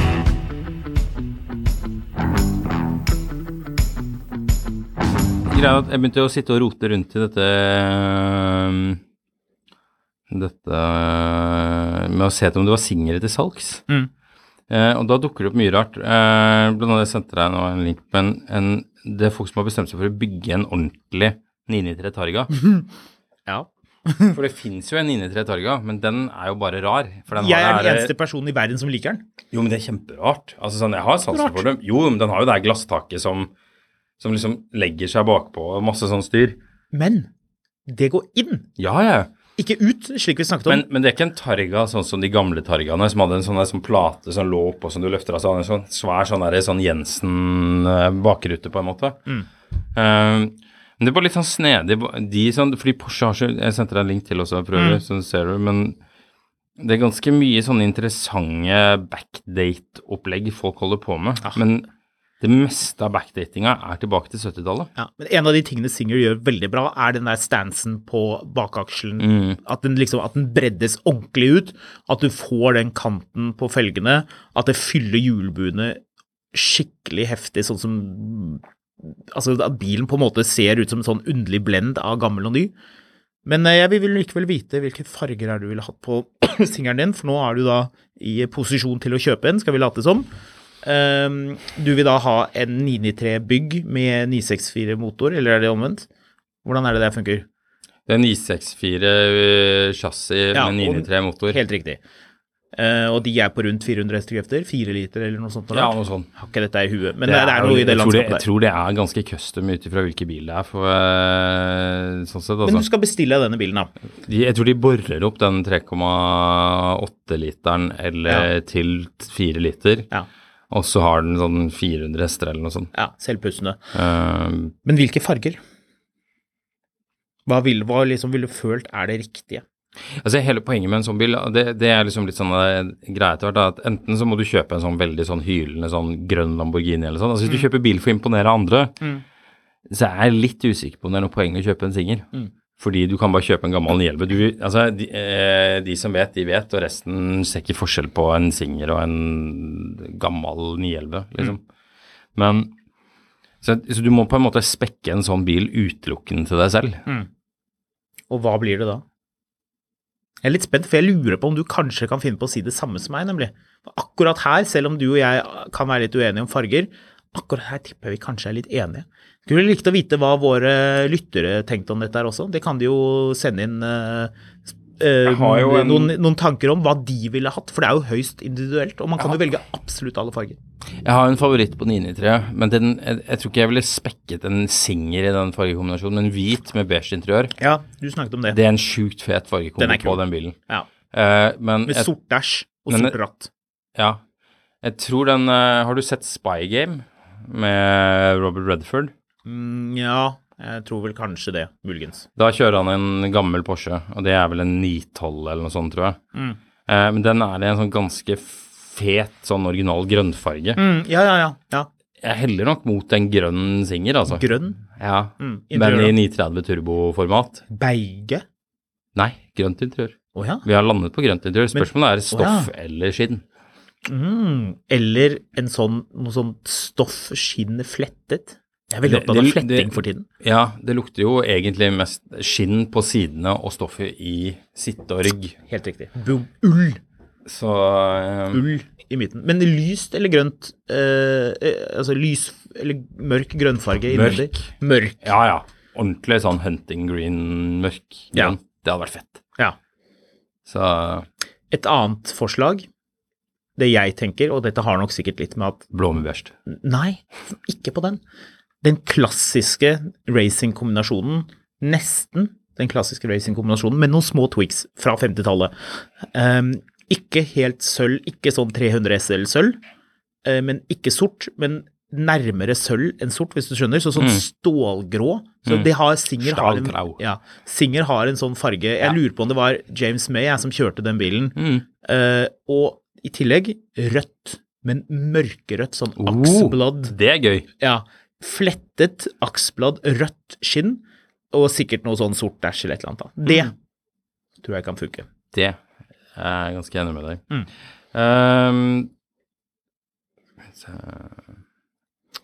Jeg begynte å sitte og rote rundt i dette dette med å se til om det var singler til salgs mm. eh, og da dukker det opp mye rart eh, blant annet jeg sendte deg nå en link på en, en, det er folk som har bestemt seg for å bygge en ordentlig nine nine three Targa ja for det finns ju en nine nine three Targa, men den är er ju bara rar för den har Jag är er den eneste personen i världen som liker den. Jo, men det är er kjemperart. Altså sånn jag har sansen for dem. Jo, men den har ju det här glasstaket som som liksom lägger sig bakpå och massa sån styr. Men det går in. Ja ja. Ikke ut, slik vi snakket om. Men, men det er ikke en Targa sånn som de gamle Targaene, som hadde en sånn, der, sånn plate som lå opp, og som du løfter av, så hadde en sånn svær sånn, der, sånn Jensen-bakrute på en måte. Mm. Um, Men det var litt sånn snedig, de sånn, fordi Porsche har så, jeg sendte deg en link til også, jeg prøver, mm. sånn ser du, men det er ganske mye sånne interessante backdate-opplegg folk holder på med, ja. Men det meste av backdatinga er tilbake til syttitallet. Ja, men en av de tingene Singer gjør veldig bra, er den der stansen på bakakslen, mm. at, den liksom, at den breddes ordentlig ut, at du får den kanten på felgene, at det fyller hjulbuene skikkelig heftig, sånn som... Altså at bilen på en måte ser ut som en sånn underlig blend av gammel og ny. Men jeg vil likevel vite hvilke farger er du ville hatt på singeren din, for nå er du da i posisjon til å kjøpe en, skal vi late som. Um, du vil da ha en nine nine three bygg med nine six four motor, eller er det omvendt? Hvordan er det det funker? Det er nine six four chassis ja, med nine nine three motor. Helt riktig. Uh, og de er på rundt fire hundre hestekrefter, fire liter eller noe sånt. Ja, noe sånt. Jeg har ikke dette i huet, men det er, det er noe i det landskapet der. Jeg tror det er ganske custom ut fra hvilken bil det er, for, uh, sånn sett. Men du skal bestille denne bilen da? De, jeg tror de borrer opp den tre komma åtte literen eller ja. Til fire liter, ja. Og så har den sånn fire hundre hester eller noe sånt. Ja, selvpussende. Uh, men hvilke farger? Hva vil, hva liksom vil du følt er det riktige? Altså hele poenget med en sånn bil, det, det er liksom litt sånn greie til hvert, at enten så må du kjøpe en sånn veldig sånn hylende sånn grønn Lamborghini eller sånn, altså hvis mm. du kjøper bil for å imponere andre, mm. så er jeg litt usikker på når det er noe poeng å kjøpe en Singer, mm. fordi du kan bare kjøpe en gammel Nielbe, du, altså de, de som vet, de vet, og resten ser ikke forskjell på en Singer og en gammel Nielbe, liksom. Mm. Men, så, så du må på en måte spekke en sånn bil utelukkende til deg selv. Mm. Og hva blir det da? Jeg er litt spent, for jeg lurer på om du kanskje kan finne på å si det samme som meg, nemlig. Akkurat her, selv om du og jeg kan være litt uenige om farger, akkurat her tipper jeg vi kanskje er litt enige. Skulle likt å vite hva våre lyttere tenkte om dette her også. Det kan de jo sende inn uh, uh, jo en... noen, noen tanker om hva de ville hatt, for det er jo høyst individuelt, og man kan ja. Jo velge absolutt alle farger. Jeg har en favoritt på nine nine three, men den, jeg, jeg tror ikke jeg ville spekket en Singer i den fargekombinasjonen, men hvit med beige interiør. Ja, du snakket om det. Det er en sjukt fet fargekombinasjon på den bilen. Ja. Uh, men med sort dash og men, sort ratt. Ja. Jeg tror den, uh, har du sett Spy Game med Robert Redford? Mm, ja, jeg tror vel kanskje det, muligens. Da kjører han en gammel Porsche, og det er vel en nine twelve eller noe sånt, tror jeg. Mm. Uh, men den er det en sånn ganske fet sånn original grønnfarge. Mm, ja, ja, ja, ja. Jeg heller nok mot en grønn Singer, altså. Grønn? Ja, mm, men i nine thirty turboformat. Beige? Nei, grønt interiør. Oh, ja. Vi har landet på grønt interiør. Spørsmålet er stoff oh, ja. Eller skinn. Mm, eller en sånn, noe sånt stoff, skinn flettet. Jeg er veldig opptatt av fletting for tiden. Ja, det lukter jo egentlig mest skinn på sidene og stoffet I sitt og rygg. Helt riktig. Boom. Ull. Så, um... Ull I midten. Men lyst eller grønt, eh, altså lys eller mørk grønnfarge innvendig. Mørk. Mørk. Ja, ja. Ordentlig sånn hunting green mørk. Grønn. Ja. Det hadde vært fett. Ja. Så... Et annet forslag, det jeg tenker, og dette har nok sikkert litt med at... Blåmebørst. Nei, ikke på den. Den klassiske racing-kombinasjonen, nesten den klassiske racing-kombinasjonen, men noen små twigs fra femtitallet. Um, ikke helt sølv, ikke sånn tre hundre S L sølv, uh, men ikke sort, men nærmere sølv enn sort, hvis du skjønner, så sånn mm. stålgrå. Så mm. det har, Singer, har en, ja, Singer har en sånn farge. Jeg ja. Lurer på om det var James May jeg, som kjørte den bilen. Mm. Uh, og I tillegg rødt, men mørkerødt, sånn oh, aksblad. Det er gøy. Ja, flettet aksblad, rødt skinn, og sikkert noe sånn sort dash eller et eller annet. Det mm. tror jeg kan funke. Det er ganske enig med deg. Mm. Um, så,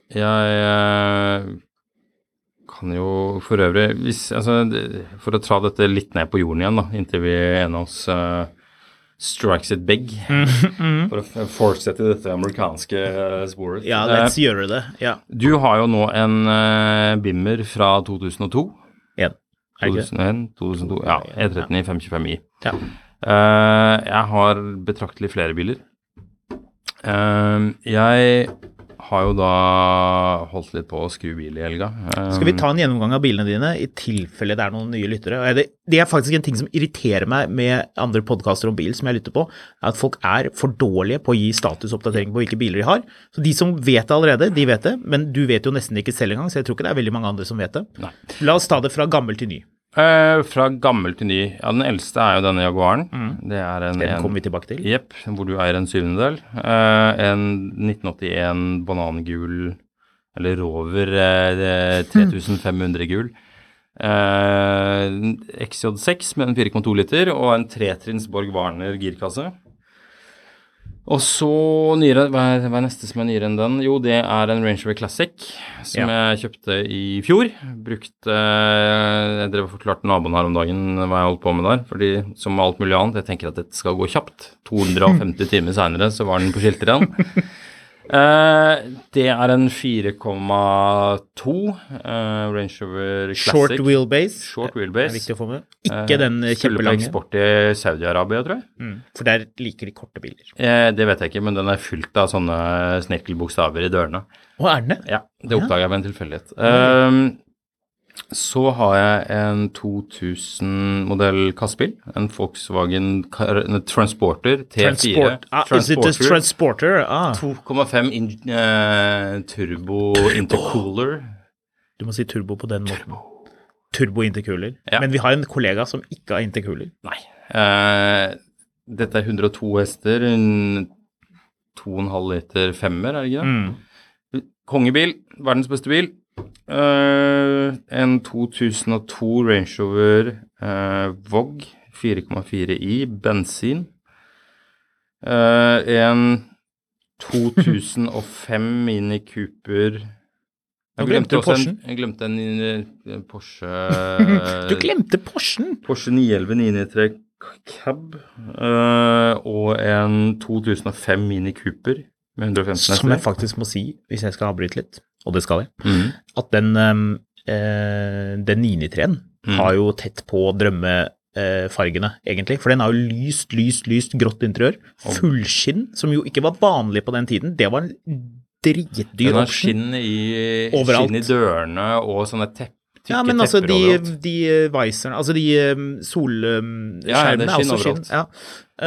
jeg eh, kan jo for øvrig, hvis, altså, for å tra dette litt ned på jorden igjen da, inntil vi en av oss uh, strikes it big, mm, mm. for å fortsette dette amerikanske uh, sporet. Ja, let's eh, gjøre det. Ja. Du har jo nå en uh, Bimmer fra to tusen og to. En, er det ikke? to tusen og en, to tusen og to, ja, E tretten I fem tjuefem I. Ja. Uh, jeg har betraktelig flere biler. Uh, jeg... har jo da holdt litt på å skru bil I helga. Um, Skal vi ta en gjennomgang av bilene dine I tilfelle det er noen nye lyttere? Det, det er faktisk en ting som irriterer meg med andre podcaster om bil som jeg lytter på, er at folk er for dårlige på å gi statusoppdatering på hvilke biler de har. Så de som vet det allerede, de vet det, men du vet jo nesten ikke selv engang, så jeg tror ikke det er veldig mange andre som vet det. Nei. La oss ta det fra gammel til ny. Uh, fra gammel til ny. Ja, den eldste er jo denne Jaguaren. Mm. Det er en, den kommer vi tilbake til. Jep, hvor du eier en syvendedel. Uh, en nitten åttien banangul, eller Rover uh, tre tusen fem hundre gul. Uh, X J seks med en fire komma to liter, og en tretrins Borg Warner girkasse. Og så, nyere, hva, er, hva er neste som er nyere enn den? Jo, det er en Range Rover Classic, som ja. Jeg kjøpte I fjor. Brukte, jeg drev og forklarte naboen her om dagen hva jeg holdt på med der, fordi som alt mulig annet, jeg tenker at dette skal gå kjapt. to hundre og femti timer senere, så var den på skilter igjen. Eh, det er en fire komma to eh, Range Rover Classic. Short wheelbase. Short wheelbase. Det er viktig å få med. Ikke den eh, kjempelange. Eksport I Saudi-Arabia, tror jeg. Mm. For der liker de korte biler. Eh, det vet jeg ikke, men den er fylt av sånne snirkelbokstaver I dørene. Å, er den det? Ja, det oppdaget jeg ved en tilfellighet. Um, så har jeg en to tusen modell kassebil, en Volkswagen en Transporter T fire. Transport, ah, Transporter. Is it a Transporter? Ah. to komma fem in, uh, turbo, turbo intercooler. Du må si turbo på den måten. Turbo, turbo intercooler. Ja. Men vi har en kollega som ikke har intercooler. Nei. Uh, dette er hundre og to hester, to komma fem liter femmer, er det ikke det? Mm. Kongebil, verdens beste bil. Uh, en to tusen og to Range Rover uh, Vogue fire komma fire I bensin uh, en to tusen og fem Mini Cooper jeg glemte, en, jeg glemte en Porsche du glemte Porschen Porsche ni elleve ni nittitre Cab uh, og en to tusen og fem Mini Cooper med hundre og femten hester som jeg faktisk må si hvis jeg skal avbryte litt og det skal jeg, mm. at den, eh, den ni nittitre-en mm. har jo tett på drømmefargene, eh, egentlig, for den har jo lyst, lyst, lyst grått interiør, fullskinn, som jo ikke var vanlig på den tiden, det var en dritdyr den har skinn I, skinn I dørene og sånne tepp, tykke ja, men altså de, de viserne, altså de solskjermene ja, ja, er også skinn. Ja.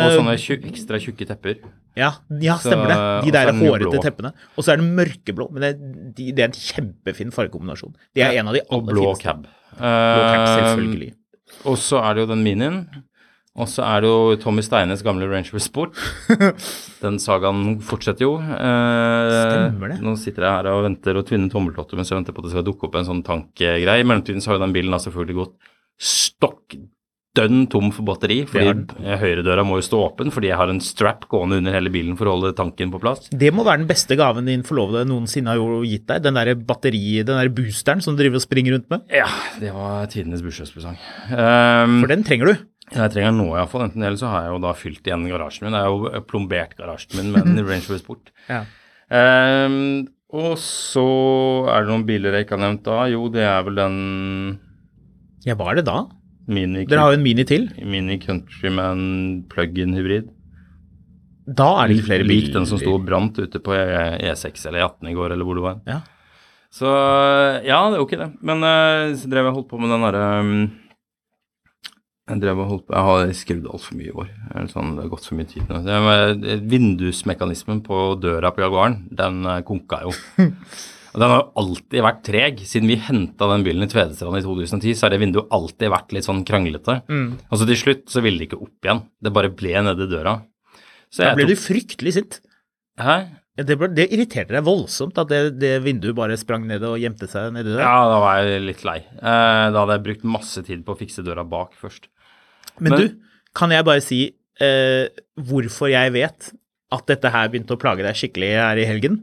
Og sånne tjuk, ekstra tjukke tepper. Ja, ja, stemmer det. De der hårete teppene. Og så er den mørkeblå, men det, de, det er en kjempefin fargekombinasjon. Det er en av de aller blå fineste. Cab. Blå cab, selvfølgelig. Uh, og så er det jo den minien, og så er det jo Tommy Steines gamle Range Rover Sport. Den sagaen fortsetter jo. Uh, stemmer det. Nå sitter jeg her og venter og tvinner tommeltotter, mens jeg venter på at det skal dukke opp en sånn tankgreie. I mellomtiden så har jo den bilen selvfølgelig gått stokk dønn tom for batteri, fordi ja. Høyredøra må jo stå åpen, fordi jeg har en strap gående under hele bilen for å holde tanken på plass. Det må være den beste gaven din forlovede noensinne har jo gitt deg, den der batteri, den der boosteren som du driver og springer rundt med. Ja, det var tidenes bursdagspresang. Um, for den trenger du? Jeg trenger nå i hvert fall, enten eller så har jeg jo da fylt igjen garasjen min, jeg har jo plombert garasjen min med en Range Rover Sport. Ja. Um, og så er det noen biler jeg ikke har nevnt da, jo det er vel den... Ja, hva er det da? Mini, dere har jo en Mini til. Mini Countryman plug-in hybrid. Da er det ikke flere biler. Lik den som stod brant ute på E seks eller E atten i går, eller hvor det var. Ja. Så ja, det er jo ikke det. Men så drev jeg holdt på med den der... Um, jeg drev og holdt på... Jeg har skrevet alt for mye i år. Sånn, det har gått for mye tid nå. Det, vindusmekanismen på døra på Jaguaren, den konka jo. Og den har alltid vært treg. Siden vi hentet den bilen i Tvedestrand i to tusen ti, så har det vinduet alltid vært litt sånn kranglete. Mm. Og så til slutt så ville det ikke opp igjen. Det bare ble nede i døra. Så da ble tok... du fryktelig sint. Hæ? Det, ble, det irriterte deg voldsomt at det, det vinduet bare sprang ned og gjemte seg nede i døra. Ja, da var jeg litt lei. Eh, da hadde jeg brukt masse tid på å fikse døra bak først. Men, Men du, kan jeg bare si eh, hvorfor jeg vet at dette her begynte å plage deg skikkelig her i helgen?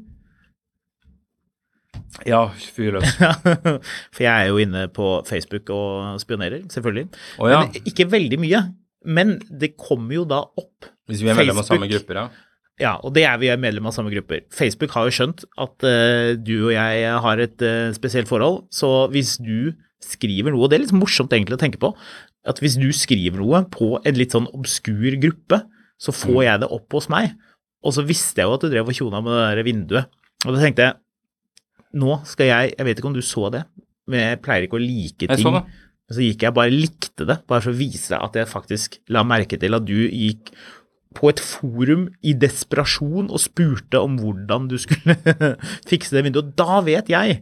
Ja, fyrløs. For jeg er jo inne på Facebook og spionerer, selvfølgelig. Oh, ja. Men ikke veldig mye, men det kommer jo da opp. Hvis vi er medlem av samme grupper, ja. Ja, og det er vi er medlem av samme grupper. Facebook har jo skjønt at uh, du og jeg har et uh, spesielt forhold, så hvis du skriver noe, og det er litt morsomt egentlig å tenke på, at hvis du skriver noe på en litt sånn obskur gruppe, så får jeg det opp hos meg. Og så visste jeg jo at du drev og tjona med det der vinduet. Og da tenkte jeg, nå skal jeg, jeg vet ikke om du så det, men jeg pleier ikke å like ting. Så gikk jeg bare likte det, bare for å vise deg at jeg faktisk la merke til at du gikk på et forum i desperasjon og spurte om hvordan du skulle fikse det vinduet. Og da vet jeg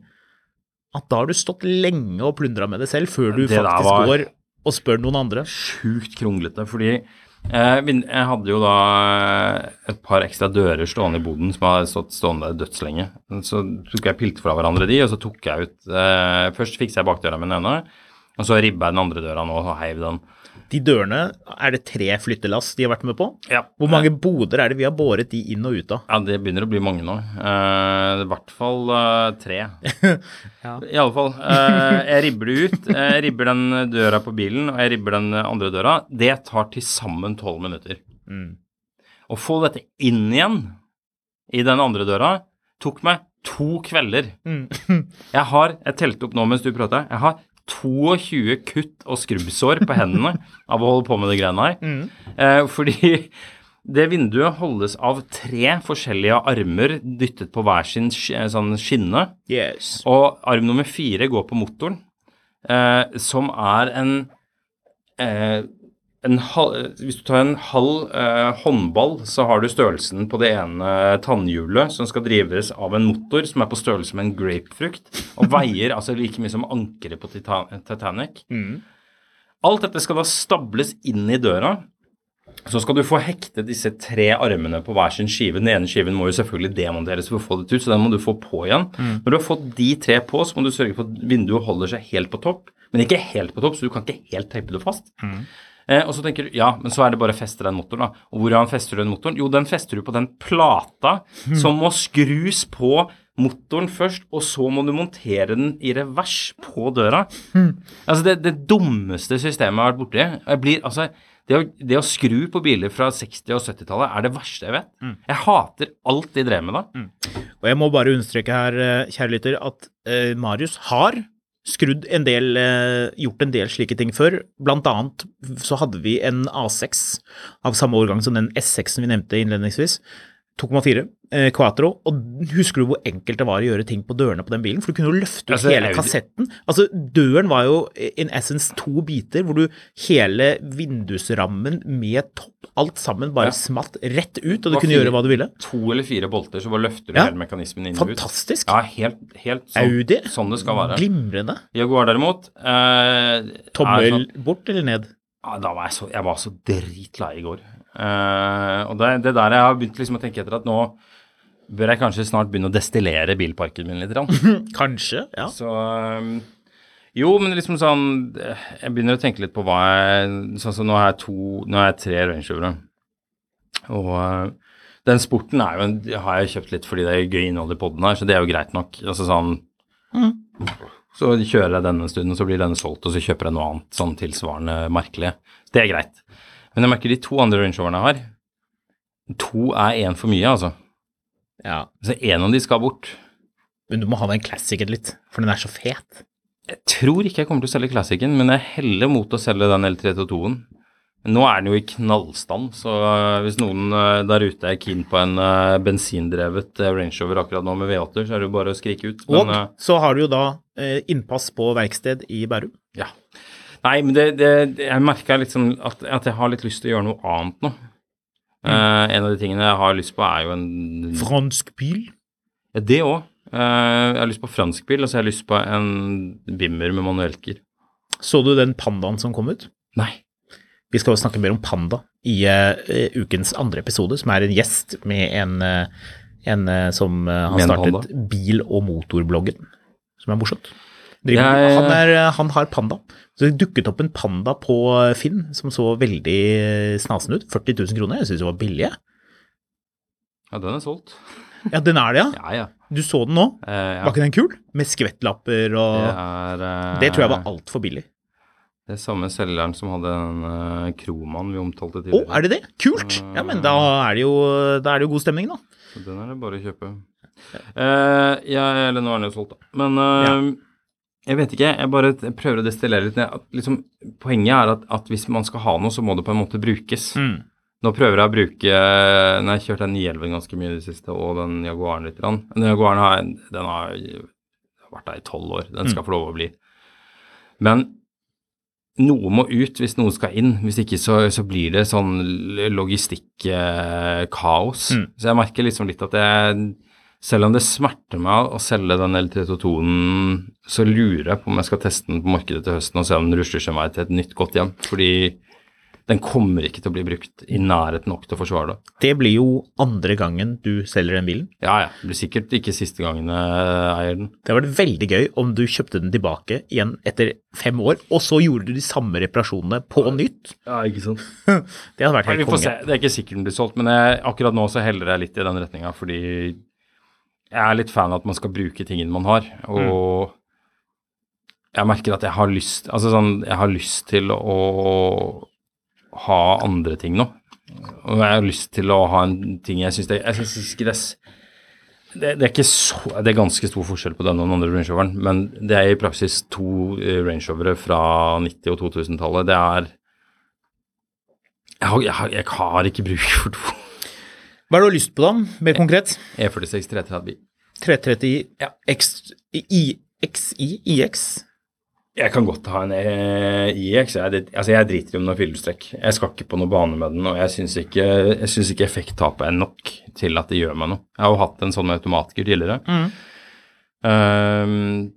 at da har du stått lenge og plundret med det selv, før du det faktisk går og spør noen andre. Sjukt kronglete, fordi jeg, jeg hadde jo da et par ekstra dører stående i boden som hadde stått stående dødslenge. Så tok jeg pilt fra hverandre de, og så tok jeg ut, eh, først fikset jeg bakdøra min ene, og så ribbet jeg den andre døra nå og heiv den. De dørene, er det tre flyttelass de har vært med på? Ja. Hvor mange boder er det vi har båret de inn og ut av? Ja, det begynner å bli mange nå. Eh, I hvert fall eh, tre. Ja. I alle fall, eh, jeg ribber det ut, jeg ribber den døra på bilen, og jeg ribber den andre døra. Det tar til sammen tolv minutter. Mm. Å få dette inn igjen i den andre døra tok meg to kvelder. Mm. jeg har, jeg telte opp nå mens du prater, jeg har toogtyve kutt og skrubbsår på hendene av å holde på med det greiene her. Mm. Eh, fordi det vinduet holdes av tre forskjellige armer dyttet på hver sin sånn skinne. Yes. Og arm nummer fire går på motoren, eh, som er en, eh, en halv, hvis du tar en halv eh, håndball, så har du størrelsen på det ene tannhjulet som skal drives av en motor som er på størrelse med en grapefrukt, og veier altså like mye som ankeret på Titanic. Mm. Alt dette skal da stables inn i døra, så skal du få hekte disse tre armene på hver sin skive. Den ene skiven må jo selvfølgelig demonteres for å få det ut, så den må du få på igjen. Mm. Når du har fått de tre på, så må du sørge for at vinduet holder seg helt på topp, men ikke helt på topp, så du kan ikke helt teipe det fast. Mm. Eh, og så tenker du, ja, men så er det bare å feste den motoren da. Og hvordan fester du den motoren? Jo, den fester du på den plata som må skrus på motoren først, og så må du montere den i revers på døra. Mm. Altså, det, det dummeste systemet jeg har vært borte i. Jeg blir, altså, det å, det å skru på biler fra seksti- og syttitallet er det verste jeg vet. Mm. Jeg hater alt de drev med da. Mm. Og jeg må bare understreke her, kjære lytter, at eh, Marius har... skrudd en del, gjort en del slike ting før. Blant annet så hadde vi en A seks av samme årgang som den S seks vi nevnte innledningsvis, to komma fire eh, Quattro, og husker du hvor enkelt det var å gjøre ting på dørene på den bilen? For du kunne jo løfte ut altså, hele kassetten. Altså, døren var jo in essence to biter, hvor du hele vindusrammen med topp, alt sammen bare ja. Smatt rett ut, og du kunne fire, gjøre hva du ville. To eller fire bolter, så bare løfter du ja. Hele mekanismen inn og ut. Fantastisk! Ja, helt, helt sånn, Audi, sånn det skal være. Glimrende. Jaguar derimot. Eh, Tommel sånn, bort eller ned? Ja, da var jeg så, jeg var så dritlei i går. Uh, og det, det der jeg har begynt liksom å tenke etter at nå bør jeg kanskje snart begynne å destillere bilparken min litt. Kanskje, ja. Så um, Jo, men liksom sånn, jeg begynner å tenke litt på hva jeg, sånn som nå har jeg to, nå har jeg tre Range Rover, og den sporten er jo, har jeg kjøpt litt fordi det er gøy innhold I podden her, så det er jo greit nok, altså sånn, mm. så kjører jeg denne stunden, så blir denne solgt, og så kjøper jeg noe annet sånn tilsvarende merkelig, det er greit. Men jeg merker de to andre Range Roverene jeg har, to er en for mye, altså. Ja. Så en av de skal bort. Men du må ha med en klassiker litt, for den er så fet. Jeg tror ikke jeg kommer til å selge klassikken, men jeg heller mot å selge den L tre tjueto-en. Nå er den jo I knallstand, så hvis noen der ute er keen på en bensindrevet Range Rover akkurat nå med V åtte, så er det jo bare å skrike ut. Men, og så har du jo da innpass på verksted I Bærum. Ja. Nei, men det, det, jeg merker liksom at, at jeg har litt lyst til å gjøre noe annet nå. Mm. Uh, en av de tingene jeg har lyst på er jo en... Fransk bil? Ja, det også. Uh, jeg har lyst på fransk bil, og så har jeg lyst på en Bimmer med manuelker. Så du den pandaen som kom ut? Nei. Vi skal jo snakke mer om panda I uh, ukens andre episode, som er en gjest med en, uh, en uh, som uh, har startet bil- og motorbloggen, som er morsomt. Driver, ja, ja. Han, er, han har panda. Så det dukket opp en panda på Finn, som så veldig snasen ut. førti tusen kroner, jeg synes det var billig. Ja, den er solgt. Ja, den er det, ja. Ja, ja. Du så den nå. Eh, ja. Var ikke den kul? Med skvettlapper og... Det, er, eh, det tror jeg var alt for billig. Det er samme selgeren som hadde den eh, Kroman vi omtalte tidligere. Åh, er det det? Kult! Ja, men da er det jo, da er det jo god stemning da. Så den er det bare å kjøpe. Eh, ja, eller nå er den jo solgt da. Men eh, ja. Jeg vet ikke, jeg bare prøver å destillere litt. At, liksom, poenget er at, at hvis man skal ha noe, så må det på en måte brukes. Mm. Nå prøver jeg å bruke, når jeg kjørte den Nielven ganske mye I det siste, og den Jaguaren litt. Den Jaguaren har, den har vært der I tolv år, den skal få lov å bli. Men noe må ut hvis noe skal inn, hvis ikke så, så blir det sånn logistikk-kaos. Mm. Så jeg merker liksom litt at jeg, selv om det smerter meg å selge den L tre tjueto-en, så lurer jeg på om jeg skal teste den på markedet til høsten og se om den rusler seg meg til et nytt godt hjem, fordi... Den kommer ikke til å bli brukt I nærhet nok til å forsvare det. Det blir jo andre gangen du selger den bilen. Ja, ja. Det blir sikkert ikke siste gangen jeg eier den. Det var veldig gøy om du kjøpte den tilbake igjen etter fem år, og så gjorde du de samme reparasjonene på nytt. Ja, ikke sant. Det hadde vært helt konge. Se. Det er ikke sikkert den blir solgt, men jeg, akkurat nå så heller jeg litt I den retningen, fordi jeg er litt fan av at man skal bruke tingene man har, og... Mm. Jeg merker at jeg har lyst, altså sånn, jeg har lyst til å... ha andre ting nå. Og jeg har lyst til å ha en ting jeg synes det, jeg synes ikke det, det, det er ikke så, det er ganske stor forskjell på den og den andre Range Roveren, men det er I praksis to Range Rovere fra nitti- og to tusen-tallet. Det er, jeg har, jeg har, jeg har ikke bruk for to. Hva er det du har lyst på da, mer konkret? E46 tre tretti. tre tretti, ja. X, I, X, I, IX. Jeg kan godt ha en I X, jeg, altså jeg driter om noen fyllestrek. Jeg skal ikke på noen bane med den, og jeg synes ikke, jeg synes ikke effekttapet er nok til at det gjør meg noe. Jeg har jo hatt en sånn med automatkur tidligere. Mm. Um,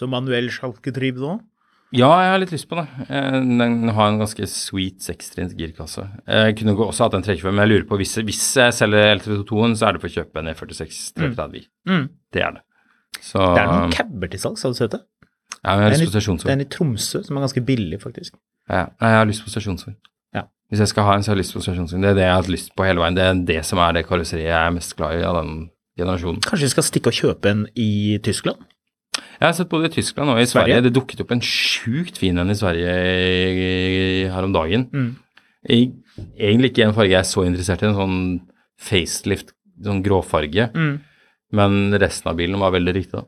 Så manuell sjalketriv da? Ja, jeg har litt lyst på det. Den har en ganske sweet sekstrins girkasse. Jeg kunne også hatt en tre tjuefem, men jeg lurer på, hvis, hvis jeg selger L tre tjueto-en, så er det for å kjøpe en E46 tre tretti. Mm. Det er det. Så, det er noen cabber til salg, sa du sett det? Ja, jeg har lyst på stasjonsvogn. Det er en I Tromsø som er ganske billig, faktisk. Ja, jeg har lyst på stasjonsvogn. Ja. Hvis jeg skal ha en, så har jeg lyst på stasjonsvogn. Det er det jeg har hatt lyst på hele veien. Det er det som er det karosseriet jeg er mest glad I av den generasjonen. Kanskje vi skal stikke og kjøpe en I Tyskland? Jeg har sett både I Tyskland og I Sverige. Sverige. Det dukket opp en sjukt fin en I Sverige her om dagen. Mm. Jeg, egentlig ikke en farge jeg er så interessert I, en sånn facelift, sånn gråfarge. Mm. Men resten av bilen var veldig riktig da.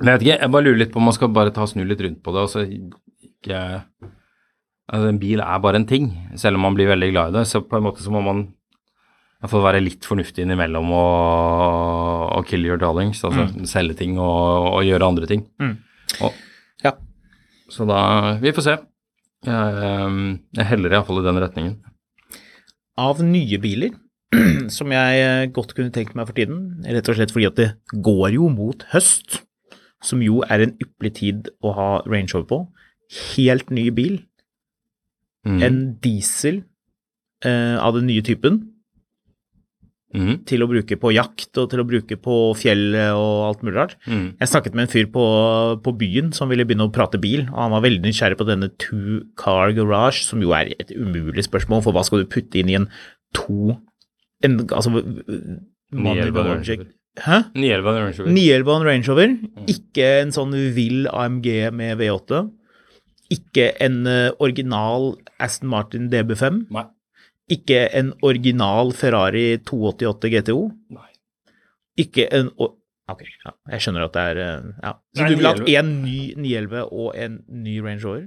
Men jeg vet ikke, jeg bare lurer litt på om man skal bare ta snu litt rundt på det, og så ikke, altså en bil er bare en ting, selv om man blir veldig glad I det, så på en måte så må man få være litt fornuftig innimellom og, og kill your darlings, altså mm. selge ting og, og gjøre andre ting. Mm. Og, ja. Så da, vi får se. Jeg, jeg heller I hvert fall I den retningen. Av nye biler, som jeg godt kunne tenkt meg for tiden, rett og slett fordi at det går jo mot høst, som jo er en yppelig tid å ha Range Rover på, helt ny bil, mm. en diesel eh, av den nye typen, mm. til å bruke på jakt og til å bruke på fjell og alt mulig rart. Mm. Jeg snakket med en fyr på, på byen som ville begynne å prate bil, og han var veldig nysgjerrig på denne two-car garage, som jo er et umulig spørsmål, for hva skal du putte inn I en to... En, altså... Hæ? Nielvan Range Rover. Nielvan Range Rover. Ikke en sånn vill AMG med V8. Ikke en original Aston Martin DB5. Nei. Ikke en original Ferrari two eighty-eight GTO. Nei. Ikke en... Ok, ja, jeg skjønner at det er... Ja. Så du vil ha en ny nine eleven og en ny Range Rover?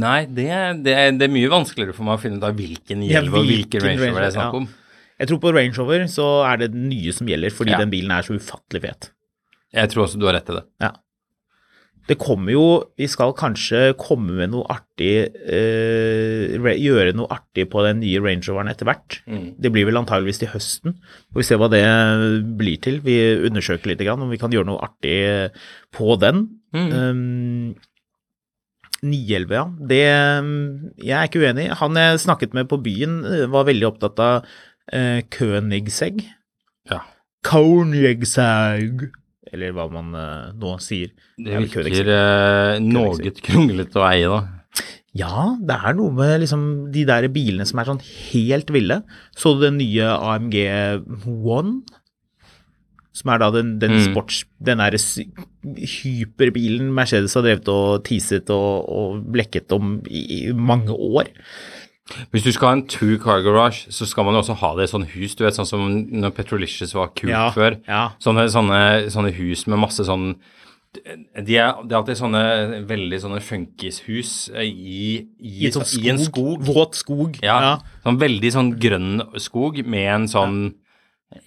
Nei, det er, det er, det er mye vanskeligere for meg å finne ut av hvilken nine eleven og hvilken Range Rover det er snakk om. Ja. Jeg tror på Range Rover så er det den nye som gjelder, fordi ja. Den bilen er så ufattelig fet. Jeg tror også du har rett til det. Ja. Det kommer jo, vi skal kanskje komme med noe artig, eh, gjøre noe artig på den nye Range Roveren etter hvert. Mm. Det blir vel antageligvis til høsten, og vi ser hva det blir til. Vi undersøker litt grann om vi kan gjøre noe artig på den. Mm. Um, nine eleven, ja. Det, jeg er ikke uenig. Han jeg snakket med på byen var veldig opptatt av Eh, Koenigsegg ja. Koenigsegg eller hva man eh, nå sier det virker eh, noe krunglet å eie da ja, det er noe med liksom, de der bilene som er sånn helt ville så du den nye AMG One som er da den, den mm. sports den der hyperbilen Mercedes har drevet og teaset og, og blekket om i, i mange år Hvis du skal ha en two-car garage, så skal man jo også ha det I sånn hus, du vet, sånn som når Petrolicious var kult ja, før. Ja. Sånne, sånne, sånne hus med masse sånn, de er, de er alltid sånne veldig sånne funkishus I, i, I, sånn skog, I en skog. Våt skog. Ja, ja, sånn veldig sånn grønn skog med en sånn, ja.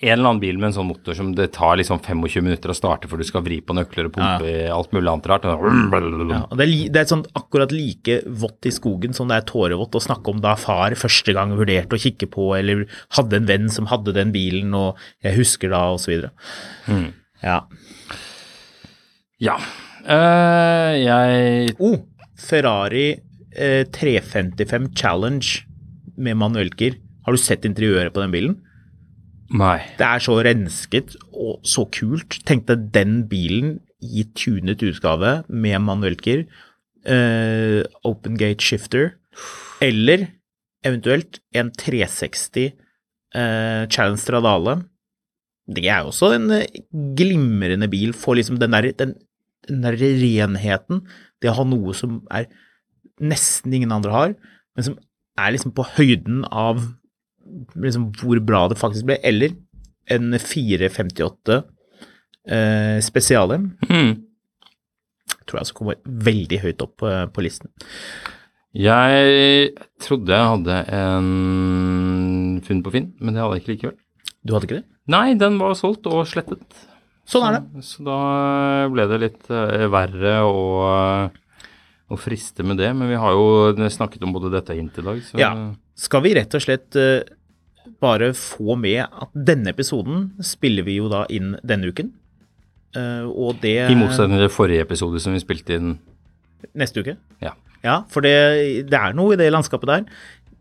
En eller annen bil med en sånn motor som det tar liksom twenty-five minutter å starte, for du skal vri på nøkler og pumpe ja. Alt mulig annet rart. Ja, det, er, det er sånn akkurat like vått I skogen som det er tårevått å snakke om da far første gang vurderte å kikke på, eller hadde en venn som hadde den bilen, og jeg husker da, og så videre. Mm. Ja. Ja. Uh, jeg... Oh, Ferrari uh, three fifty-five Challenge med manuelker. Har du sett interiøret på den bilen? Nei. Det er så rensket og så kult. Tenk deg den bilen I tunet utgave med manuelker, eh, open gate shifter, eller eventuelt en three sixty eh, Challenge Stradale. Det er også en glimrende bil for liksom den der, den, den der renheten, det å ha noe som er nesten ingen andre har, men som er liksom på høyden av liksom hvor bra det faktisk ble, eller en four fifty-eight eh, spesiale. Mm. Tror jeg så kommer veldig høyt opp eh, på listen. Jeg trodde jeg hadde en funn på Finn, men det hadde jeg ikke likevel. Du hadde ikke det? Nei, den var solgt og slettet. Sånn er det. Så, så da ble det litt eh, verre og... og friste med det, men vi har jo snakket om både dette hint I dag. Så. Ja, skal vi rett og slett uh, bare få med at denne episoden spiller vi jo da inn denne uken, uh, og det... I motsetning til forrige episode som vi spilte inn... Neste uke? Ja. Ja, for det, det er noe I det landskapet der.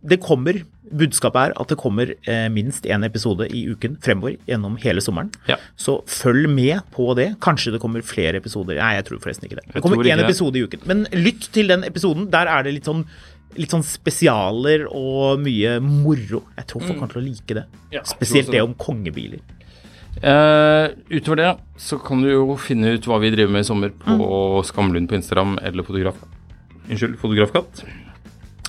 Det kommer, budskapet er at det kommer eh, minst en episode I uken fremover gjennom hele sommeren. Ja. Så følg med på det. Kanskje det kommer flere episoder. Nei, jeg tror forresten ikke det. Det kommer en episode I uken. Men lytt til den episoden. Der er det litt sånn, litt sånn spesialer og mye moro. Jeg tror folk kommer til å like det. Ja, spesielt det om kongebiler. Uh, utover det så kan du jo finne ut hva vi driver med I sommer på mm. Skamlund på Instagram eller fotograf. Unnskyld, fotografkatt.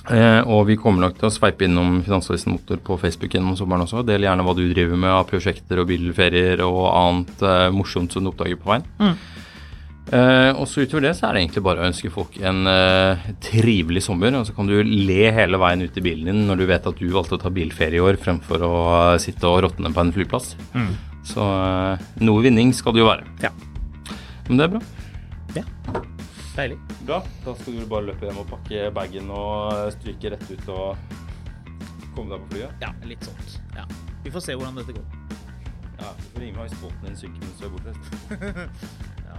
Eh, og vi kommer nok til å sveipe innom Finansavisen Motor på Facebook gjennom sommeren også. Del gjerne hva du driver med av prosjekter og bilferier og annet eh, morsomt som du oppdager på veien. Mm. Eh, og så utover det så er det egentlig bare å ønske folk en eh, trivelig sommer, og så kan du le hele veien ut I bilen din når du vet at du valgte å ta bilferie I år fremfor å sitte og råtne på en flyplass. Mm. Så eh, noe vinning skal det jo være. Ja. Men det er bra. Ja. Deilig. Bra, da skal du bare løpe hjem og pakke baggen og stryke rett ut og komme deg på flyet. Ja, litt sånt. Ja. Vi får se hvordan dette går. Ja, du får ringe meg hvis båten din synker mens du er borte. ja,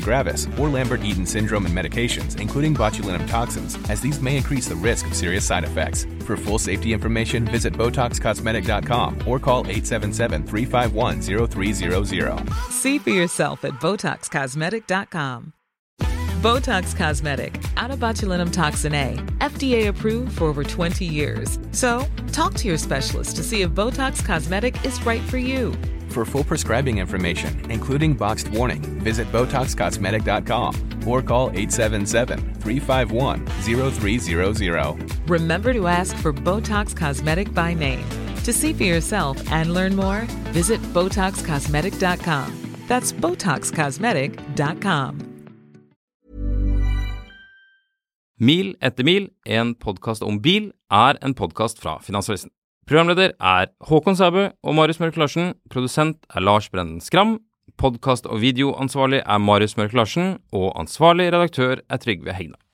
gravis, or Lambert-Eaton syndrome and medications, including botulinum toxins, as these may increase the risk of serious side effects. For full safety information, visit Botox Cosmetic dot com or call eight seven seven, three five one, zero three zero zero. See for yourself at Botox Cosmetic dot com. Botox Cosmetic, out of botulinum toxin A, F D A approved for over twenty years. So, talk to your specialist to see if Botox Cosmetic is right for you. For full prescribing information, including boxed warning, visit Botox Cosmetic dot com or call eight seven seven, three five one, zero three zero zero. Remember to ask for Botox Cosmetic by name. To see for yourself and learn more, visit Botox Cosmetic dot com. That's Botox Cosmetic dot com. Mil etter mil, en podcast om bil, er en podcast fra Finansavisen. Programleder er Håkon Sæbø og Marius Mørk Larsen. Produsent er Lars Brenden Skram. Podcast- og videoansvarlig er Marius Mørk Larsen, og ansvarlig redaktør er Trygve Hegna.